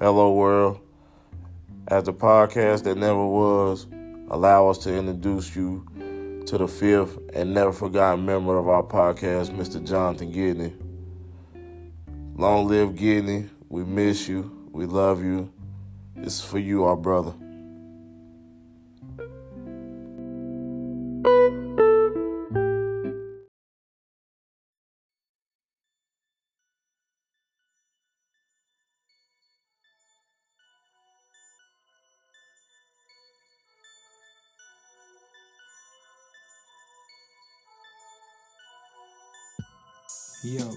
Hello World, as the podcast that never was, allow us to introduce you to the fifth and never forgotten member of our podcast, Mr. Jonathan Gidney. Long live Gidney. We miss you. We love you. This is for you, our brother. Yo,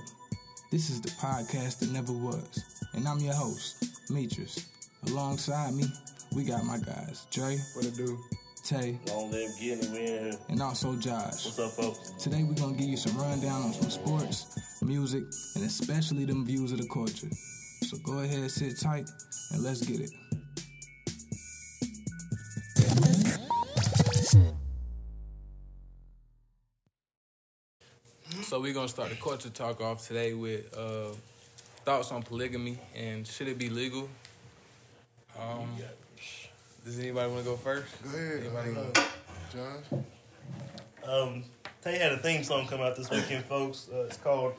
this is the podcast that never was, and I'm your host, Metris. Alongside me, we got my guys, Dre. What it do? Tay. Long live Gidney, we in here. And also Josh. What's up, folks? Today we're going to give you some rundown on some sports, music, and especially them views of the culture. So go ahead, sit tight, and let's get it. So we're going to start the culture talk off today with thoughts on polygamy and should it be legal? Does anybody want to go first? Go ahead. John? Tay had a theme song come out this weekend, folks. It's called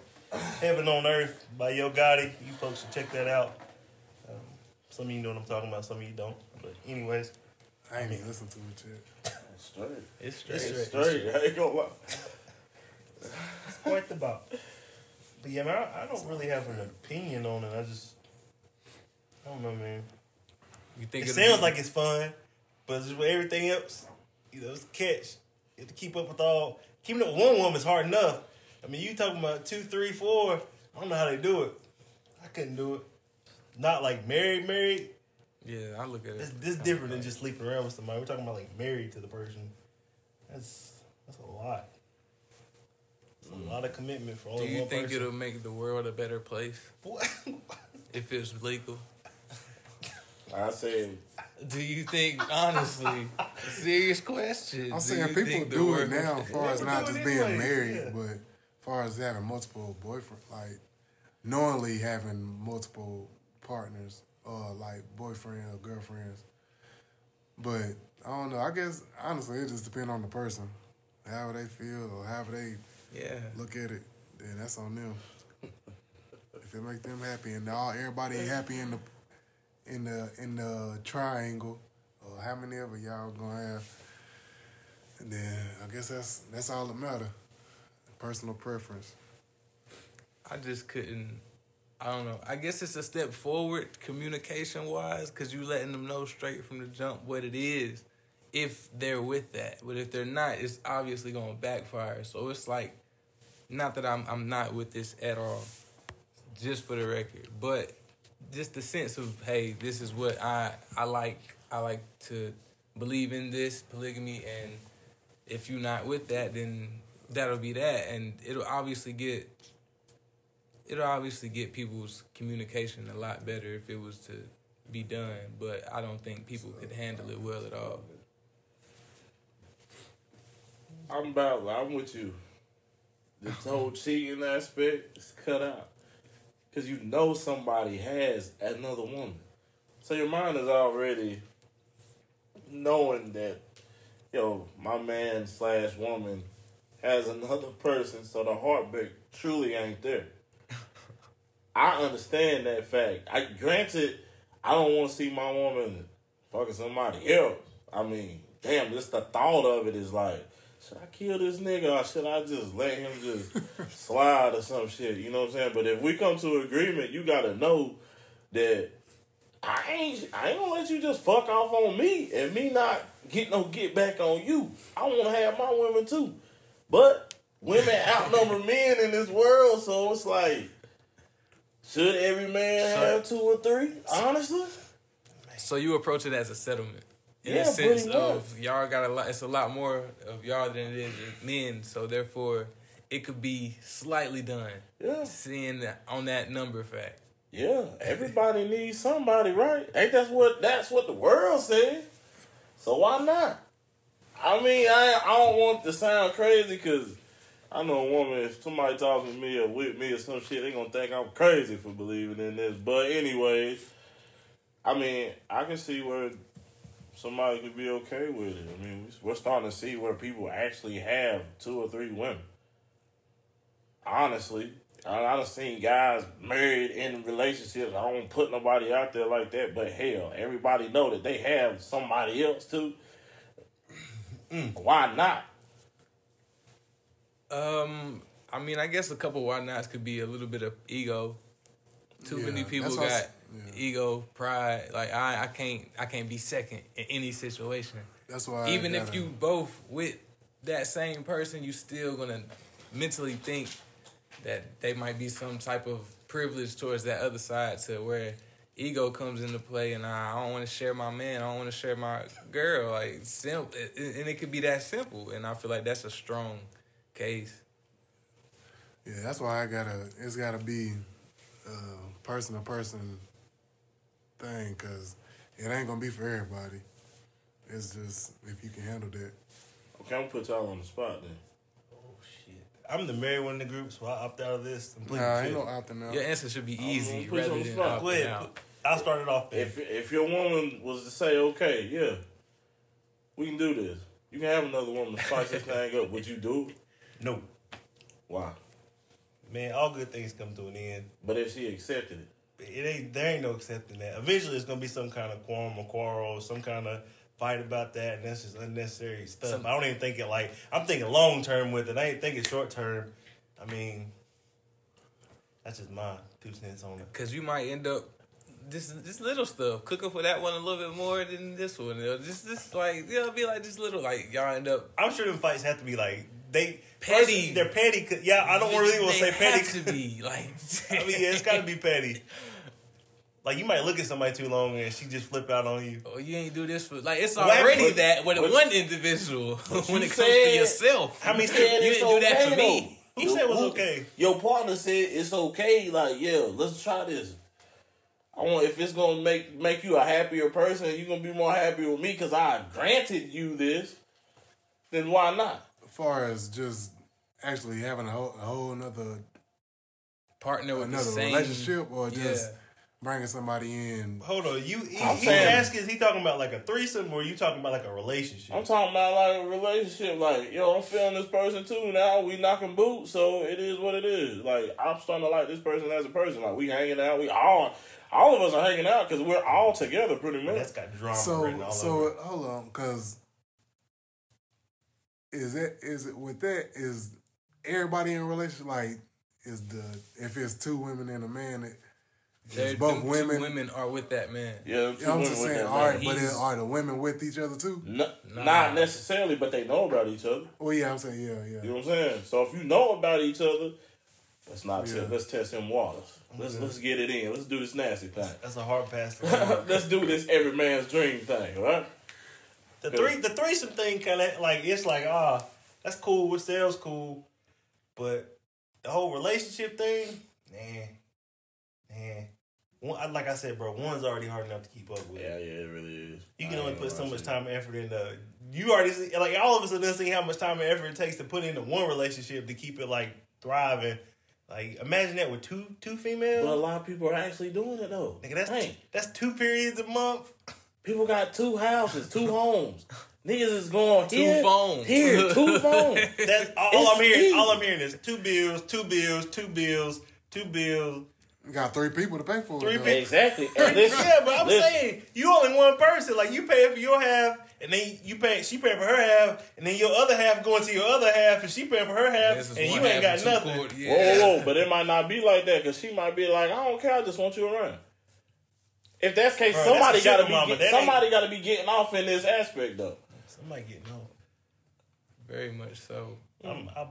Heaven on Earth by Yo Gotti. You folks should check that out. Some of you know what I'm talking about, some of you don't. But anyways. I ain't even listened to it yet. It's straight. I ain't gonna lie. It's quite the bop. But yeah, man, I don't really have an opinion on it. I don't know, man. You think it sounds like it's fun, but just with everything else, it's a catch. You have to keep up with all. Keeping up with one woman is hard enough. I mean, you talking about 2, 3, 4. I don't know how they do it. I couldn't do it. Not like married. Yeah, I look at it. This different than just sleeping around with somebody. We're talking about like married to the person. That's a lot. A lot of commitment for only one person. Do you think it'll make the world a better place? What? If it's legal? I say. Do you think, honestly, serious question. I'm saying people do it now as far as not just being married, but as far as having multiple boyfriends, like knowingly having multiple partners, like boyfriends or girlfriends. But I don't know. I guess, honestly, it just depends on the person. How they feel or how they... Yeah. Look at it. Then that's on them. If it make them happy and everybody happy in the triangle, or how many of y'all gonna have? And then I guess that's all that matter. Personal preference. I just couldn't. I don't know. I guess it's a step forward communication wise, because you letting them know straight from the jump what it is. If they're with that, but if they're not, it's obviously gonna backfire. So it's like, not that I'm not with this at all, just for the record. But just the sense of, hey, this is what I like. I like to believe in this polygamy, and if you're not with that, then that'll be that, and it'll obviously get people's communication a lot better if it was to be done. But I don't think people could handle it well at all. I'm with you. This whole cheating aspect is cut out. Because you know somebody has another woman. So your mind is already knowing that, my man / woman has another person, so the heartbreak truly ain't there. I understand that fact. Granted, I don't want to see my woman fucking somebody else. I mean, damn, just the thought of it is like, should I kill this nigga or should I just let him just slide or some shit? You know what I'm saying? But if we come to an agreement, you got to know that I ain't going to let you just fuck off on me and me not get no get back on you. I want to have my women too. But women outnumber men in this world, so it's like, should every man have 2 or 3? Honestly? So you approach it as a settlement. In the sense of y'all got a lot, it's a lot more of y'all than it is men, so therefore it could be slightly done. Yeah. Seeing that, on that number fact. Yeah, everybody needs somebody, right? Ain't that's what the world says. So why not? I mean, I don't want to sound crazy because I know a woman, if somebody talks to me or with me or some shit, they gonna think I'm crazy for believing in this. But anyways, I mean, I can see where somebody could be okay with it. I mean, we're starting to see where people actually have 2 or 3 women. Honestly, I done seen guys married in relationships. I don't put nobody out there like that, but hell, everybody know that they have somebody else too. Why not? I mean, I guess a couple why nots could be a little bit of ego. Too many people got ego, pride. Like I can't be second in any situation. That's why. Even if you both with that same person, you still gonna mentally think that they might be some type of privilege towards that other side, to where ego comes into play, and I don't want to share my man, I don't want to share my girl. Like, simple, and it could be that simple. And I feel like that's a strong case. Yeah, that's why it's gotta be a person to person thing, cause it ain't gonna be for everybody. It's just if you can handle that. Okay, I'm gonna put y'all on the spot then. I'm the married one in the group, so I opt out of this. Nah, ain't no opting out. Your answer should be easy rather than opting out. I'll start it off there. If your woman was to say, okay, yeah, we can do this. You can have another woman to spice this thing up. Would you do it? No. Why? Man, all good things come to an end. But if she accepted it? There ain't no accepting that. Eventually, it's going to be some kind of quorum or quarrel, some kind of fight about that, and that's just unnecessary stuff. I don't even think it, like, I'm thinking long term with it. I ain't thinking short term. I mean, that's just my 2 cents on it. Because you might end up this little stuff, cooking for that one a little bit more than this one. Y'all end up. I'm sure them fights have to be like they petty. They're petty. Yeah, I don't really want to say petty. Have to be like. I mean, yeah, it's got to be petty. Like, you might look at somebody too long and she just flip out on you. Oh, you ain't do this for... Like, it's already that with one individual when it comes to yourself. I mean, you didn't do that for me. Who said it was okay? Your partner said it's okay. Like, yeah, let's try this. If it's going to make you a happier person, you're going to be more happy with me because I granted you this, then why not? As far as just actually having a whole another... partner with another relationship or just... Yeah. Bringing somebody in. Hold on, he talking about like a threesome, or you talking about like a relationship? I'm talking about like a relationship. Like, yo, I'm feeling this person too. Now we knocking boots, so it is what it is. Like, I'm starting to like this person as a person. Like, we hanging out. We all of us are hanging out because we're all together pretty much. That's got drama written all over. So hold on, because is everybody in a relationship? Like, if it's 2 women and a man. Both women. 2 women are with that man. Yeah, I'm just saying, all right, but are the women with each other too? No, not necessarily, but they know about each other. Well, yeah, I'm saying, yeah. You know what I'm saying? So if you know about each other, let's test them waters. Let's get it in. Let's do this nasty thing. That's a hard pass. Let's do this every man's dream thing, right? The threesome thing kind of like it's like that's cool. What sounds cool, but the whole relationship thing, man. Like I said, bro, one's already hard enough to keep up with. Yeah, it really is. You can only put so much time and effort into... You already see... Like, all of us have seen how much time and effort it takes to put into one relationship to keep it, like, thriving. Like, imagine that with two females. But a lot of people are actually doing it, though. Nigga, that's 2 periods a month. People got 2 houses, 2 homes. Niggas is going here, 2 phones. Here, 2 phones. That's all I'm hearing. All I'm hearing is 2 bills. You got 3 people to pay for it. 3 people. Exactly. Yeah, but I'm saying, you only one person. Like, you pay for your half, and then she paying for her half, and then your other half going to your other half, and she paying for her half, and you ain't got nothing. Yeah. Whoa, but it might not be like that, because she might be like, I don't care, I just want you around. If that's the case, somebody got to be getting off in this aspect, though. Somebody getting off. Very much so. Nah,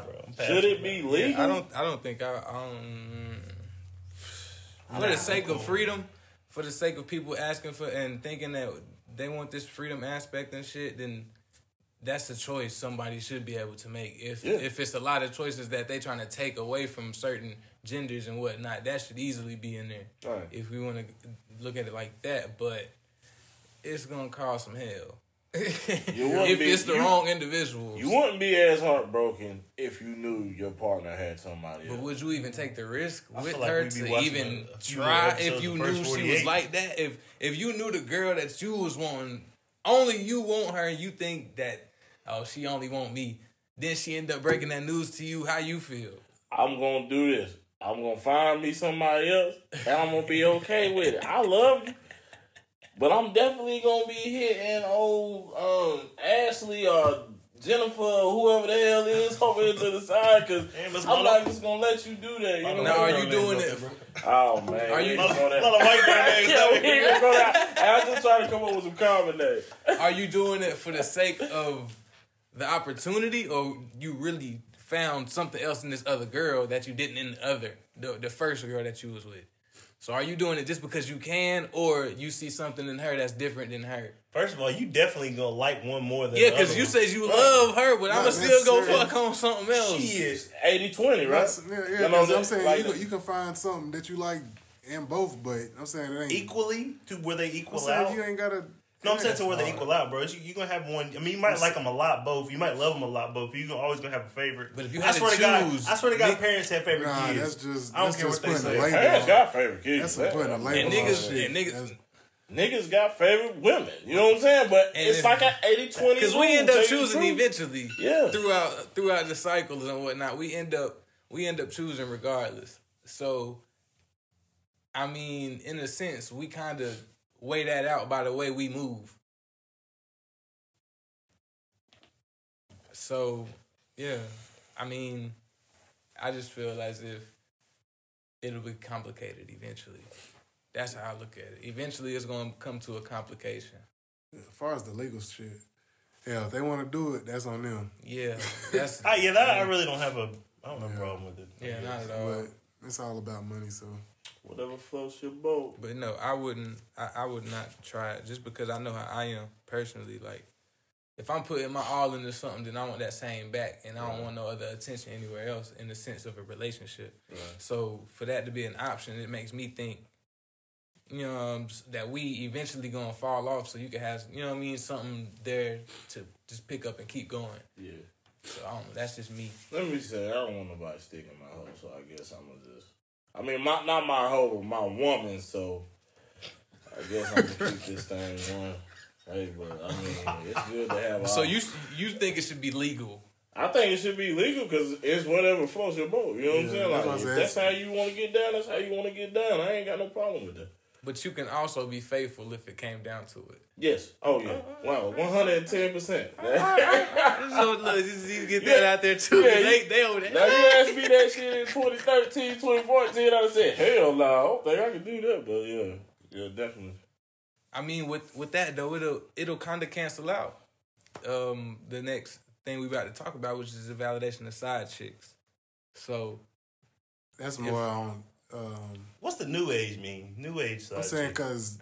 bro. Should it be legal? Yeah, I don't think for the sake of freedom, for the sake of people asking for and thinking that they want this freedom aspect and shit, then that's a choice somebody should be able to make. If it's a lot of choices that they trying to take away from certain genders and whatnot, that should easily be in there. Right. If we want to look at it like that, but it's going to cause some hell. If it's the wrong individuals. You wouldn't be as heartbroken if you knew your partner had somebody else. But would you even take the risk with her to even try if you knew she was like that? If you knew the girl that you was wanting, only you want her, and you think that, oh, she only want me, then she end up breaking that news to you, how you feel? I'm going to do this. I'm going to find me somebody else, and I'm going to be okay with it. I love you. But I'm definitely going to be hitting old Ashley or Jennifer or whoever the hell is over here to the side, because I'm not just going to let you do that. You know? Now, are you doing it? Oh, man. Are you doing that? A lot of white guys. I was just trying to come up with some common names. Are you doing it for the sake of the opportunity, or you really found something else in this other girl that you didn't in the first girl that you was with? So are you doing it just because you can, or you see something in her that's different than her? First of all, you definitely gonna like one more than the other. Yeah, because you said you love her, but I'ma still go fuck on something else. She is 80-20, right? Yeah, you know I'm saying, like, you can find something that you like in both, but I'm saying it ain't equally to where they equal out. You ain't gotta. No, I'm saying to where they equal out, bro. You're going to have one. I mean, you might like them a lot, both. You might love them a lot, both. You're always going to have a favorite. But if you had I swear to God, parents have favorite kids. That's just, I don't care what they say. Parents got favorite kids. That's putting a label on. Niggas got favorite women. You know what I'm saying? But it's like an 80-20. Because we end up choosing eventually. Yeah. Throughout the cycles and whatnot, we end up choosing regardless. So, I mean, in a sense, we kind of weigh that out by the way we move. So, yeah. I mean, I just feel as if it'll be complicated eventually. That's how I look at it. Eventually, it's going to come to a complication. As far as the legal shit, yeah, if they want to do it, that's on them. Yeah. That's, I really don't have a problem with it. Yeah, not at all. But it's all about money, so whatever floats your boat. But no, I would not try it just because I know how I am personally. Like, if I'm putting my all into something, then I want that same back, and I don't want no other attention anywhere else in the sense of a relationship. Right. So for that to be an option, it makes me think, you know, that we eventually going to fall off, so you can have, you know what I mean, something there to just pick up and keep going. Yeah. So I don't know. That's just me. Let me say, I don't want nobody sticking my hoe, so I guess I'm going to just, I mean, not my hoe, but my woman, so I guess I'm going to keep this thing one. Hey, but I mean, it's good to have. So you think it should be legal? I think it should be legal because it's whatever floats your boat. You know what I'm saying? Like, that's how you want to get down, that's how you want to get down. I ain't got no problem with that. But you can also be faithful if it came down to it. Yes. Oh, yeah. Wow. 110%. So, look, you get that out there, too. Yeah, they over there. Now, you asked me that shit in 2013, 2014, I said, hell no. I don't think I can do that, but yeah. Yeah, definitely. I mean, with that, though, it'll kind of cancel out the next thing we about to talk about, which is the validation of side chicks. So that's more on. What's the new age mean? New age side. I'm saying because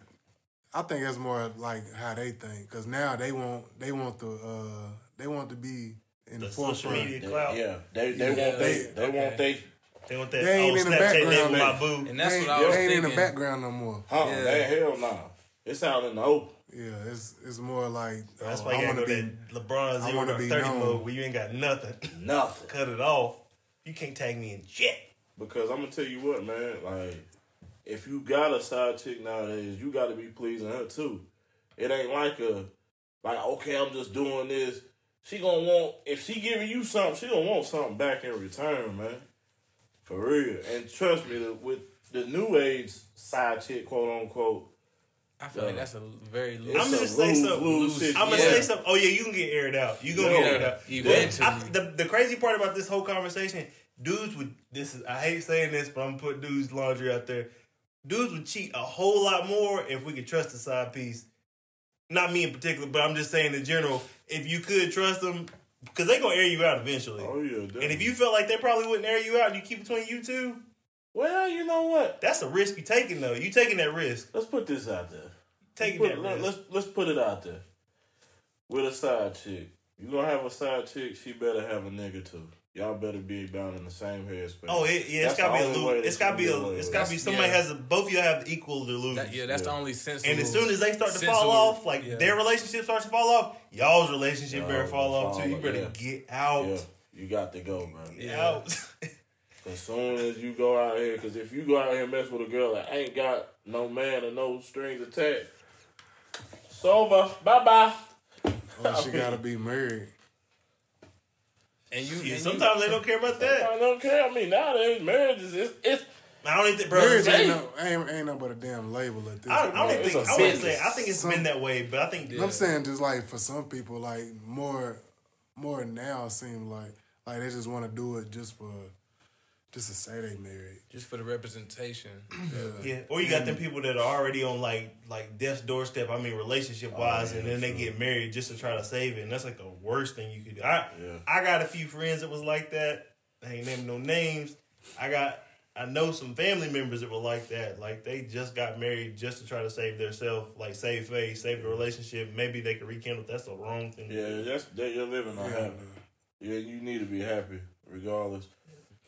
I think that's more like how they think. Because now they want to be in the social media cloud. Yeah, they want that. They ain't in the background, my boo. And that's what I was thinking. They ain't in the background no more. Oh, hell no. It's out in the open. Yeah, it's more like that's why you gotta go that LeBron 0-30 mode where you ain't got nothing. Nothing. Cut it off. You can't tag me in shit. Because I'm going to tell you what, man, like, if you got a side chick nowadays, you got to be pleasing her, too. It ain't like, okay, I'm just doing this. She going to want, if she giving you something, she going to want something back in return, man. For real. And trust me, with the new age side chick, quote, unquote, I feel like that's a very loose. I'm going to say something. I'm going to say something. Oh, yeah, you can get aired out. You going to get aired out. Eventually. The crazy part about this whole conversation, dudes would, I hate saying this, but I'm going to put dudes' laundry out there. Dudes would cheat a whole lot more if we could trust the side piece. Not me in particular, but I'm just saying in general, if you could trust them, because they're going to air you out eventually. Oh, yeah. Definitely. And if you felt like they probably wouldn't air you out and you keep between you two, well, you know what? That's a risk you're taking, though. You taking that risk. Let's put this out there. Let's put it out there. With a side chick. You're going to have a side chick, she better have a nigga, too. Y'all better be down in the same headspace. Oh, it's got to be a loop. It's got to be somebody has a, both of y'all have equal to lose. That's the only sense. And as soon as they start to fall off, like their relationship starts to fall off, y'all's relationship better fall off too. You better get out. Yeah. You got to go, man. Get out. As soon as you go out here, because if you go out here and mess with a girl that ain't got no man or no strings attached, it's over. Bye-bye. Well, she got to be married. And sometimes they don't care about that. Sometimes they don't care. I mean, nowadays, marriage is... I don't even think... Marriage ain't no but a damn label at this point. I think it's been that way, but I think... I'm saying just like for some people, like more now seem like they just want to do it just to say they married. Just for the representation. Yeah. Or you got them people that are already on like death's doorstep, I mean relationship-wise, and then they get married just to try to save it. And that's like the worst thing you could do. I got a few friends that was like that. I ain't naming no names. I know some family members that were like that. Like they just got married just to try to save themselves, like save face, save the relationship. Maybe they could rekindle. That's the wrong thing. Yeah, you're living on happy. Yeah, you need to be happy regardless.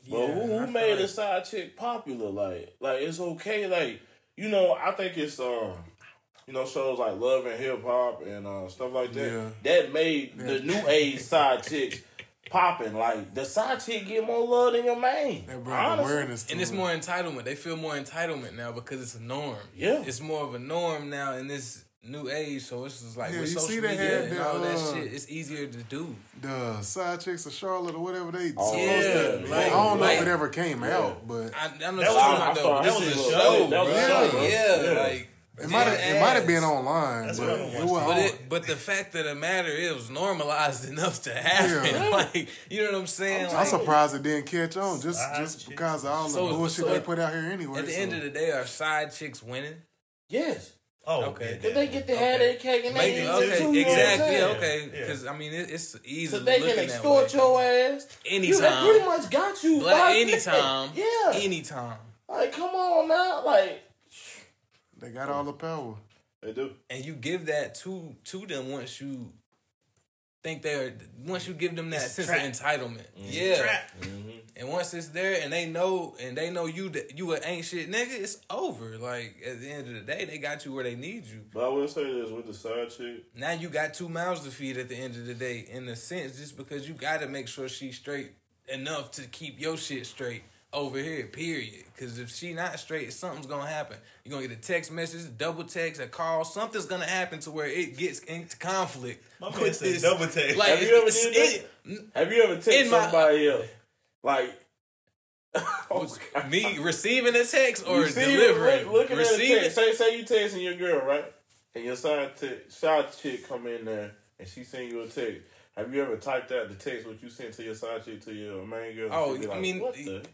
But who made a side chick popular? Like it's okay. Like, you know, I think it's shows like Love and Hip Hop and stuff like that. Yeah. That made the new age side chicks popping. Like the side chick get more love than your main. That brought awareness to it. And it's more entitlement. They feel more entitlement now because it's a norm. Yeah. It's more of a norm now in this new age, so it's just like with social media and all that shit, it's easier to do. The side chicks of Charlotte or whatever they I don't know if it ever came out, but I'm not talking about that was a show. It might have been online, but the fact that it mattered, it was normalized enough to happen. Yeah. Like, you know what I'm saying? I'm surprised it didn't catch on just because of all the bullshit they put out here anyway. At the end of the day, are side chicks winning? Yes. Oh, okay. Did they get to have their cake and they eat it too? Exactly. Okay. Because I mean, it's easy. So they can extort your ass anytime. They pretty much got you. Like anytime. Yeah. Anytime. Like, come on now. Like, they got all the power. They do. And you give that to them once you think once you give them that sense of entitlement. Mm-hmm. Yeah. Mm-hmm. And once it's there and they know you that you an ain't shit nigga, it's over. Like, at the end of the day, they got you where they need you. But I will say this with the side chick. Now you got 2 mouths to feed at the end of the day, in a sense, just because you got to make sure she's straight enough to keep your shit straight over here, period. Because if she not straight, something's going to happen. You're going to get a text message, double text, a call. Something's going to happen to where it gets into conflict. My man said double text. Like, have you ever texted somebody else? Like, me receiving a text or delivering? Looking at a text. Say you texting your girl, right? And your side chick come in there and she send you a text. Have you ever typed out the text what you sent to your side chick to your main girl? Oh, like, I mean,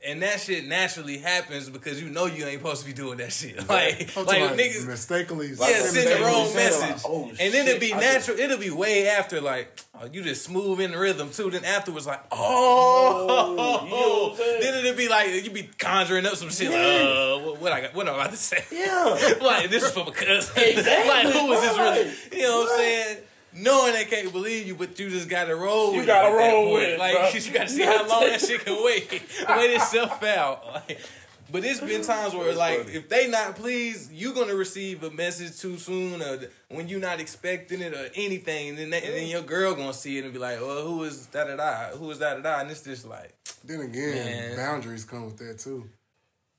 and that shit naturally happens because you know you ain't supposed to be doing that shit. Like niggas mistakenly, send the wrong message, like, oh, and shit, then it'll be natural. It'll be way after, like, you just smooth in the rhythm too. Then afterwards, like, then it'll be like you be conjuring up some shit. Like, what am I about to say? Yeah, like this is for my cousin. Exactly. Like, who is this really? You know what I'm saying? Knowing they can't believe you, but you just gotta roll with it. You gotta roll with it. Like, you gotta see how long that shit can wait itself out. Like, but it's been times where, like, if they not pleased, you gonna receive a message too soon, or when you not expecting it, or anything. And then your girl gonna see it and be like, "Well, who is da da da? Who is da da da?" And it's just like. Then again, boundaries come with that too.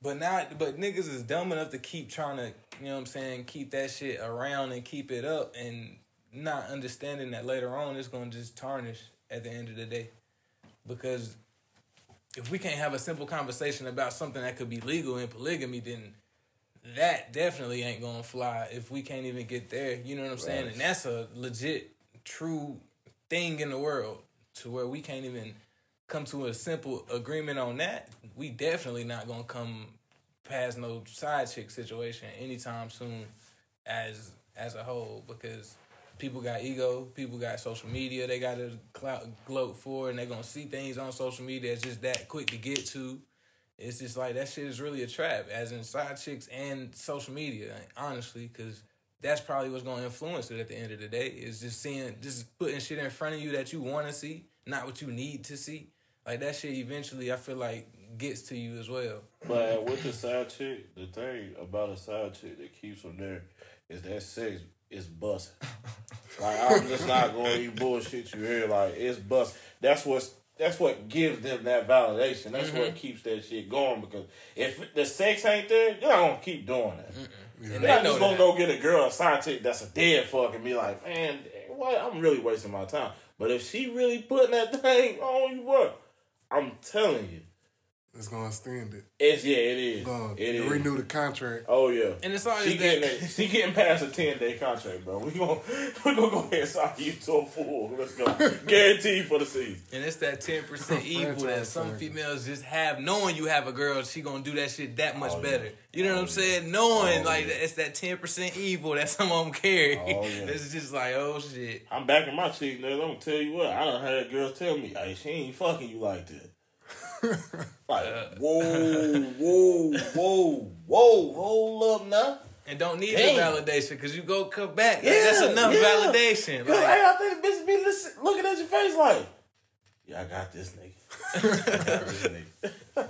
But niggas is dumb enough to keep trying to, you know what I'm saying, keep that shit around and keep it up and. Not understanding that later on, it's going to just tarnish at the end of the day. Because if we can't have a simple conversation about something that could be legal in polygamy, then that definitely ain't going to fly if we can't even get there. You know what I'm saying? And that's a legit, true thing in the world to where we can't even come to a simple agreement on that. We definitely not going to come past no side chick situation anytime soon as a whole, because... people got ego. People got social media. They got to gloat for, and they're going to see things on social media that's just that quick to get to. It's just like that shit is really a trap, as in side chicks and social media, honestly, because that's probably what's going to influence it at the end of the day, is just putting shit in front of you that you want to see, not what you need to see. like that shit eventually I feel like gets to you as well. But with the side chick, the thing about a side chick that keeps them there is that sex is busting. Like I'm just not going to eat bullshit you hear. Like it's busting. That's what gives them that validation. That's what keeps that shit going, because if the sex ain't there, you're not going to keep doing that. Yeah. And I just going to go get a girl, a side chick that's a dead fuck and be like, man, what? I'm really wasting my time. But if she really putting that thing on you, what? I'm telling you. It's going to stand it. It is. It is. Renew the contract. Oh, yeah. And it's always she getting past a 10-day contract, bro. We're gonna go ahead and sign you to a fool. Let's go. Guaranteed for the season. And it's that 10% evil that some females just have. Knowing you have a girl, she going to do that shit that much better. Yeah. You know what I'm saying? Knowing, it's that 10% evil that some of them carry. It's just like, oh, shit. I'm back in my cheek, nigga. I'm going to tell you what. I done had girls tell me, hey, she ain't fucking you like that. Like, whoa, hold up now. And don't need the validation, because you go come back. Yeah, that's enough validation. Like, I think the bitch be looking at your face like, yeah, I got this nigga.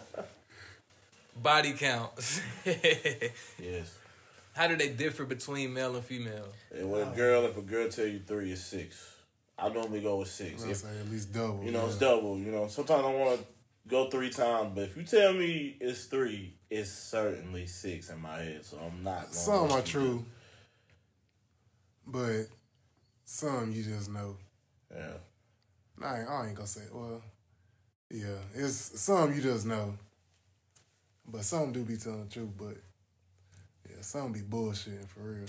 Body counts. Yes. How do they differ between male and female? If a girl tell you 3 is 6, I normally go with 6. If, like, at least double. It's double. Sometimes I want to go 3 times, but if you tell me it's 3, it's certainly 6 in my head, so I'm not going. Some are true, but some you just know. Yeah. I ain't going to say it. Well, yeah, it's some you just know, but some do be telling the truth, but yeah, some be bullshitting for real.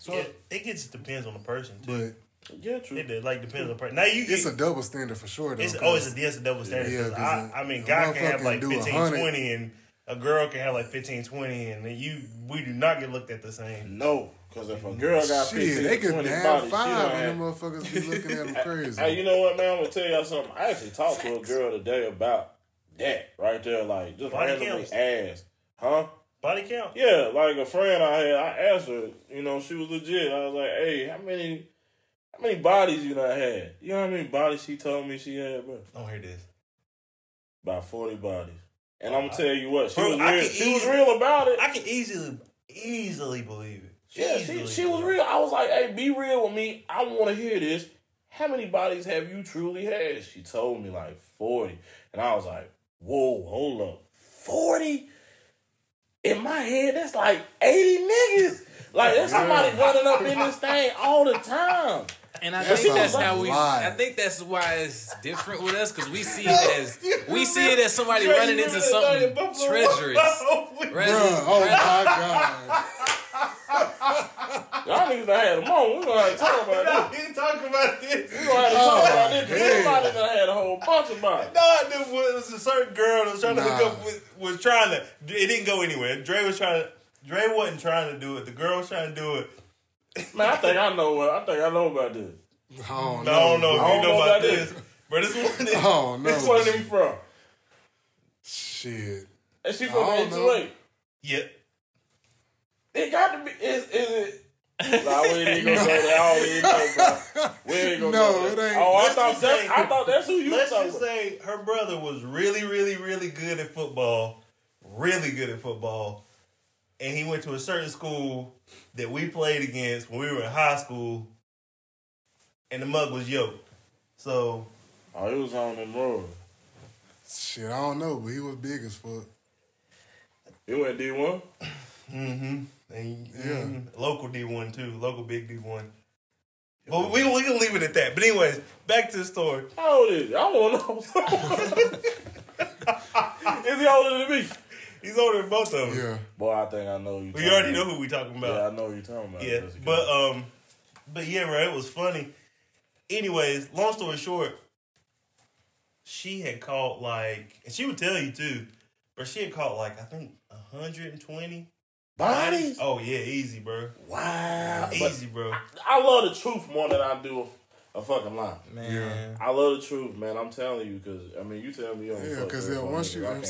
So it just depends on the person, too. Yeah, true. It depends on the person. Now it's a double standard for sure, though. It's a double standard. Yeah, I mean, God can have like 15, 20, and a girl can have like 15, 20, and we do not get looked at the same. No, because if a girl got 15, they could have 5, and them motherfuckers be looking at them crazy. You know what, man? I'm gonna tell y'all something. I actually talked to a girl today about that right there, like just body randomly asked, huh? Body count? Yeah, like a friend I had. I asked her. She was legit. I was like, hey, how many bodies you done had? You know how many bodies she told me she had, bro? Don't hear this. About 40 bodies. And I'm going to tell you what, she was real about it. I can easily believe it. She was real. I was like, hey, be real with me. I want to hear this. How many bodies have you truly had? She told me like 40. And I was like, whoa, hold up. 40? In my head, that's like 80 niggas. Like, there's somebody running up in this thing all the time. And I think that's why it's different with us, because we see it as somebody running into something treacherous. Oh my God! Y'all niggas done had them on. We gonna have to talk about this. Everybody done had a whole bunch of mine. It was a certain girl that was trying to hook up with. It didn't go anywhere. Dre wasn't trying to do it. The girl was trying to do it. Man, I think I know about this. Oh, no, I don't know about this. But this one is from. Shit. And she from N2A. Yep. It got to be. Is it? Nah, we ain't gonna say that. We ain't gonna go. I thought that's who you were talking about. Let's just say her brother was really, really, really good at football. And he went to a certain school that we played against when we were in high school, and the mug was yoked. So, he was on the road. Shit, I don't know, but he was big as fuck. He went D1? Mm-hmm. And local D1, too. Local big D1. But we can leave it at that. But anyways, back to the story. How old is he? I don't know. Is he older than me? He's older than both of them. Yeah. Boy, I think I know you. We already know who we talking about. Yeah, I know who you're talking about. Yeah. But it was funny. Anyways, long story short, she had caught and she would tell you too, but she had caught I think 120 bodies. Oh yeah, easy, bro. Wow. Easy, bro. I love the truth more than I do a fucking lie, man. Yeah. I love the truth, man. I'm telling you, because you tell me. Because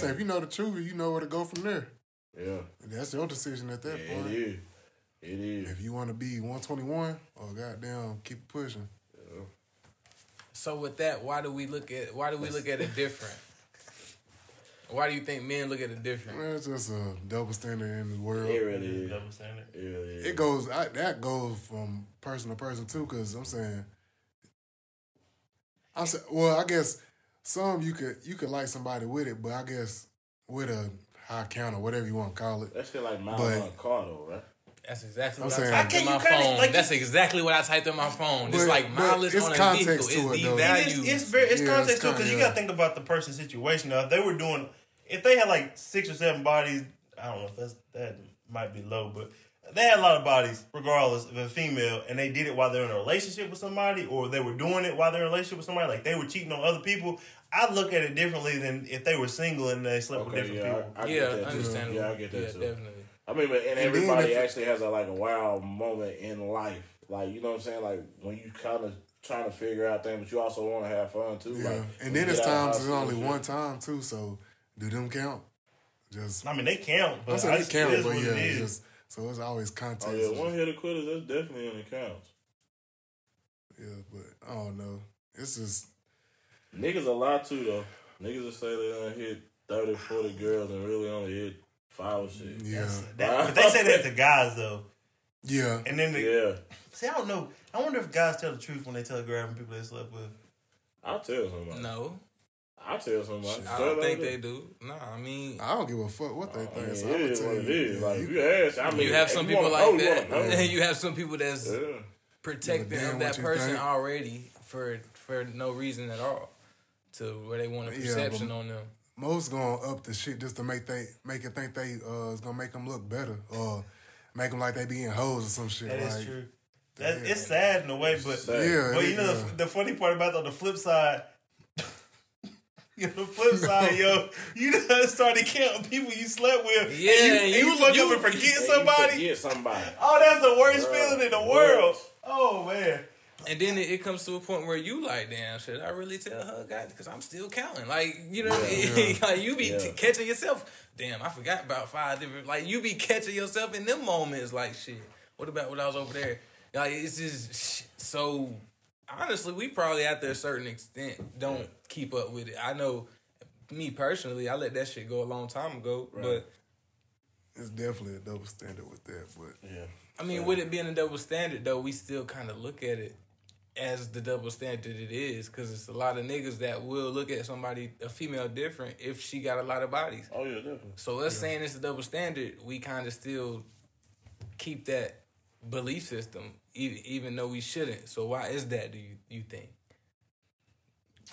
if you know the truth, you know where to go from there. Yeah, and that's your decision at that point. It is. If you want to be 121, goddamn, keep pushing. Yeah. So with that, why do we look at it different? Why do you think men look at it different? Well, it's just a double standard in the world. It really is. Double standard. It really is. It goes, that goes from person to person too, because I'm saying, well, I guess some you could like somebody with it, but I guess with a high count or whatever you want to call it. That's still like my car though, right? That's exactly what I typed in my phone. That's exactly what I typed in my phone. It's like mileage on a vehicle. It's devalued. It's context to it, because you got to think about the person's situation. Now, if they were doing, if they had like 6 or 7 bodies, I don't know if that might be low, but they had a lot of bodies, regardless of a female, and they did it while they're in a relationship with somebody, or they were doing it while they're in a relationship with somebody, like they were cheating on other people. I look at it differently than if they were single and they slept with different people. I understand. Yeah, I get that too. Definitely. I mean, and everybody actually has a wild moment in life. Like, you know what I'm saying? Like, when you kind of trying to figure out things, but you also want to have fun, too. Yeah. Like, and then there's times it's only one time, too, so do them count? They count. But I say they count, but yeah. It just, so it's always context. Oh, yeah, one-hitter quitters, that's definitely on the counts. Yeah, but I don't know. It's just... Niggas a lot, too, though. Niggas will say they don't hit 30, 40 girls and really only hit... 5 or 6. Yeah. But they say that to guys, though. Yeah. And then see, I don't know. I wonder if guys tell the truth when they tell grabbing people they slept with. I'll tell somebody. No. I'll tell somebody. I don't think they do. No, I mean... I don't give a fuck what they think. It is what it is. Like, you ask, I mean... You have some people like that. And you have some people that's protecting that person already for no reason at all. To where they want a perception on them. Most gonna up the shit just to make it think they is gonna make them look better or make them like they be in hoes or some shit. That is true. It's sad in a way, but the funny part about it, on the flip side, you done started counting people you slept with. Yeah, and you look up and forget somebody. Forget somebody. Oh, that's the worst feeling in the world. Oh man. And then it comes to a point where you like, damn, should I really tell her? God, because I'm still counting. Like, you know, like you be catching yourself. Damn, I forgot about 5 different. Like, you be catching yourself in them moments. Like, shit. What about when I was over there? Like, it's just so. Honestly, we probably at a certain extent don't keep up with it. I know, me personally, I let that shit go a long time ago. Right. But it's definitely a double standard with that. But yeah, I mean, with it being a double standard though, we still kind of look at it as the double standard it is, because it's a lot of niggas that will look at somebody, a female, different if she got a lot of bodies. Oh yeah, definitely. So us saying it's a double standard, we kind of still keep that belief system, even though we shouldn't. So why is that? Do you think?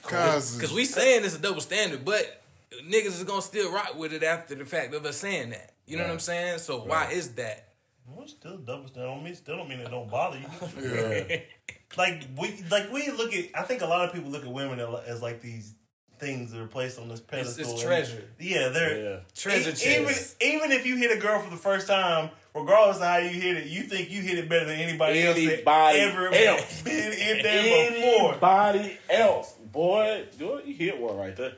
Because we saying it's a double standard, but niggas is gonna still rock with it after the fact of us saying that. You know what I'm saying? So why is that? Well, still double standard on me. Still don't mean it don't bother you. Yeah. Like we look at, I think a lot of people look at women as like these things that are placed on this pedestal. It's treasure. They're treasure chest. Even if you hit a girl for the first time, regardless of how you hit it, you think you hit it better than anybody else been in there before. Anybody else, boy, you hit one right there.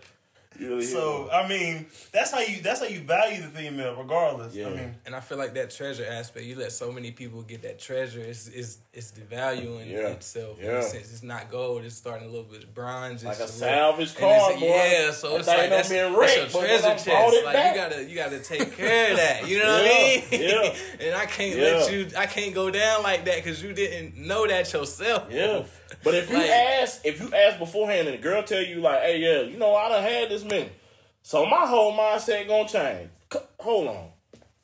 Really so I mean, that's how you value the female, regardless. Yeah. I mean, and I feel like that treasure aspect, you let so many people get that treasure, it's devaluing itself. Yeah. In a sense, it's not gold; it's starting a little bit bronze, like a salvage car, boy. Yeah, so it's like that's your treasure chest. Like you gotta take care of that. You know what I mean? Yeah. And I can't let you. I can't go down like that because you didn't know that yourself. Yeah. But if you ask beforehand, and the girl tell you like, "Hey, yeah, you know, I done had this many, so my whole mindset gonna change. Hold on,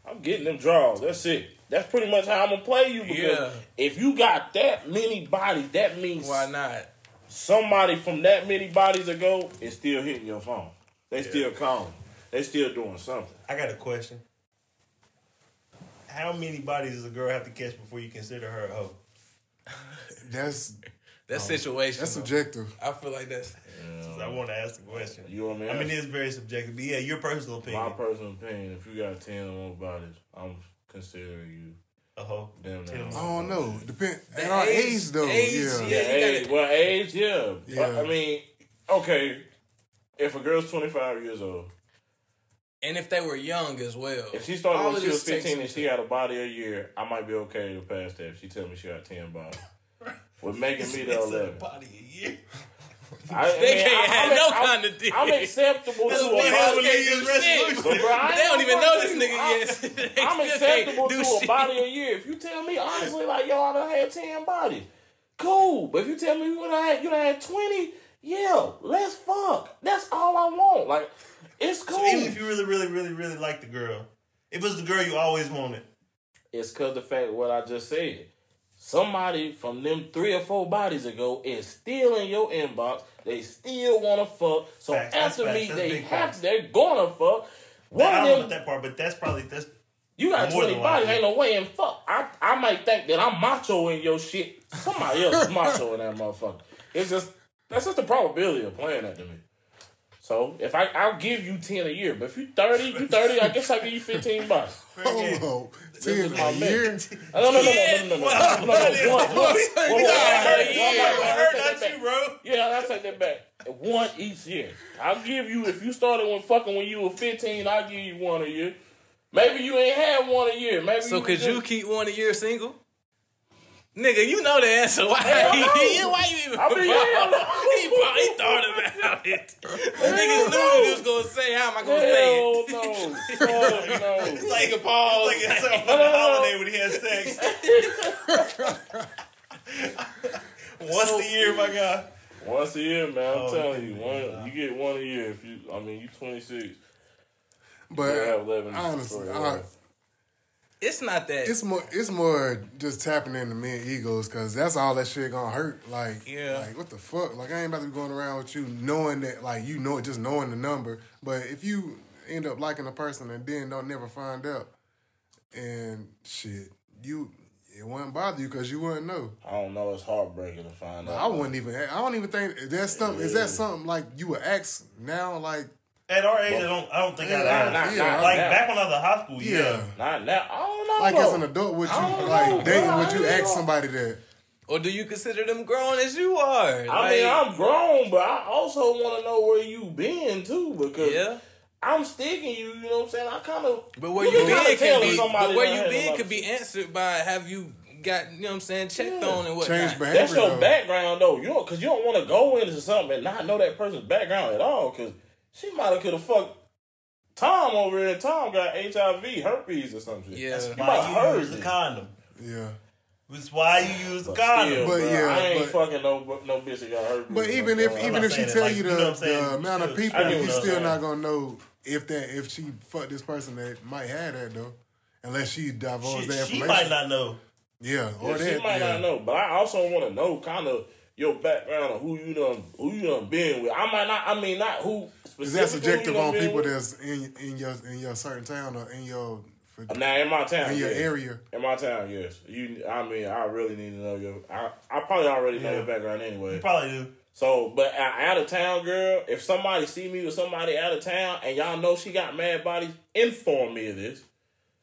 I'm getting them draws. That's it. That's pretty much how I'm gonna play you. Because if you got that many bodies, that means why not? Somebody from that many bodies ago is still hitting your phone. They still calling. They still doing something. I got a question. How many bodies does a girl have to catch before you consider her a hoe? That's situation. That's subjective. I feel like that's... I want to ask the question. You want me to ask? I mean, it's very subjective. But yeah, your personal opinion. My personal opinion, if you got 10 or more bodies, I'm considering you... a hoe. Damn, I don't know. Depend... At our age, though. Age. But, I mean, okay, if a girl's 25 years old... And if they were young as well. If she started when she was 15 and she had a body a year, I might be okay to pass that if she tell me she got 10 bodies. We're making me the 11. Body a year. I mean, I'm acceptable to a body a year. If you tell me honestly, like, yo, I done had 10 bodies, cool. But if you tell me you done had 20, yeah, let's fuck. That's all I want. Like, it's cool. So even if you really, really, really, really like the girl, if it's the girl you always wanted, it's because the fact of what I just said. Somebody from them 3 or 4 bodies ago is still in your inbox. They still want to fuck. So facts, after me, they're going to fuck. I don't know about that part, but that's probably... You got 20 bodies, ain't no way in fuck. I might think that I'm macho in your shit. Somebody else is macho in that motherfucker. It's just... That's just the probability of playing that to me. So, if I'll give you 10 a year, but if you 30, I guess I'll give you 15 bucks. Oh, 10 a year? No. One. Yeah, I'll take that back. One each year. I'll give you, if you started when you were 15, I'll give you one a year. Maybe you ain't had one a year. So, could you keep one a year single? Nigga, you know the answer. Why you even? He thought about it. Niggas knew he was gonna say, "How am I gonna say it?" No. It's like a pause. Like it's a fucking holiday when he has sex. Once a year, my guy. Once a year, man. I'm telling you, you get one a year. If you, I mean, you 26, but you have 11. Honestly, it's not that. It's more just tapping into men's egos, because that's all that shit gonna hurt. Like, yeah. Like, what the fuck? Like, I ain't about to be going around with you knowing that, like, you know it, just knowing the number. But if you end up liking a person and then don't never find out, and shit, it wouldn't bother you because you wouldn't know. I don't know. It's heartbreaking to find out. I don't even think that's something. Yeah. Is that something like you would ask now? Like. At our age, I don't think I'd ask. Like, back when I was in high school, yeah. Not now. I don't know. Like, as an adult, would you, like, dating, would you ask somebody that? Or do you consider them grown as you are? I mean, I'm grown, but I also want to know where you been, too, because I'm sticking you know what I'm saying? I kind of... But where you been could be answered by have you... got, you know what I'm saying, checked on and whatnot. Change behavior, that's your background, though. Because you don't want to go into something and not know that person's background at all, because... She might have could have fucked Tom over here. Tom got HIV, herpes, or something. Yeah, that's why you use a condom. Yeah, that's why you use a condom. But yeah, I ain't fucking no bitch that got herpes. But even if she tell you the amount of people, you still not gonna know if she fucked this person that might have that though, unless she divulges that information. She might not know. Yeah, or that she might not know. But I also want to know kind of your background of who you done been with. I mean not who. Is that subjective on people that's in your certain town or in your... Now, in my town. In your area. In my town, yes. I really need to know your... I probably already know your background anyway. You probably do. So, but out of town, girl, if somebody see me with somebody out of town and y'all know she got mad bodies, inform me of this.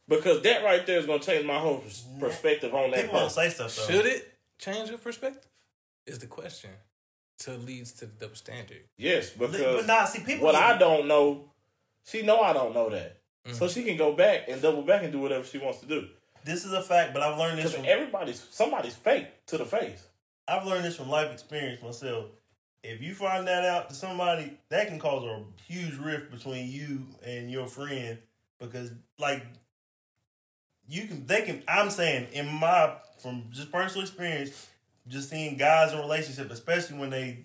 Because that right there is going to change my whole perspective on that. People don't say stuff, though. Should it change your perspective? Is the question. So it leads to the double standard. Yes, because I don't know, she know I don't know that. Mm-hmm. So she can go back and double back and do whatever she wants to do. This is a fact, but I've learned this from... Somebody's fake to the face. I've learned this from life experience myself. If you find that out to somebody, that can cause a huge rift between you and your friend because, like, from just personal experience... Just seeing guys in a relationship, especially when they,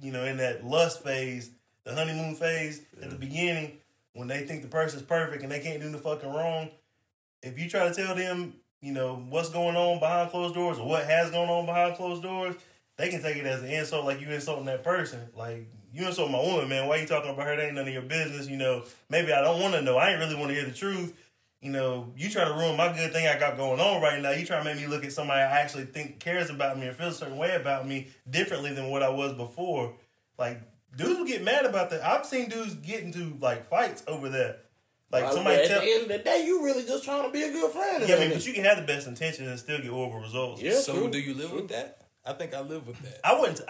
in that lust phase, the honeymoon phase at the beginning, when they think the person's perfect and they can't do the fucking wrong. If you try to tell them, what's going on behind closed doors or what has gone on behind closed doors, they can take it as an insult, like you insulting that person. Like, you insult my woman, man. Why you talking about her? That ain't none of your business. Maybe I don't want to know. I ain't really want to hear the truth. You try to ruin my good thing I got going on right now. You try to make me look at somebody I actually think cares about me or feels a certain way about me differently than what I was before. Like, dudes will get mad about that. I've seen dudes get into, like, fights over that. Like, somebody at the end of the day, you really just trying to be a good friend. Yeah, but you can have the best intentions and still get horrible results. Yeah, so do you live with that? I think I live with that. I wouldn't.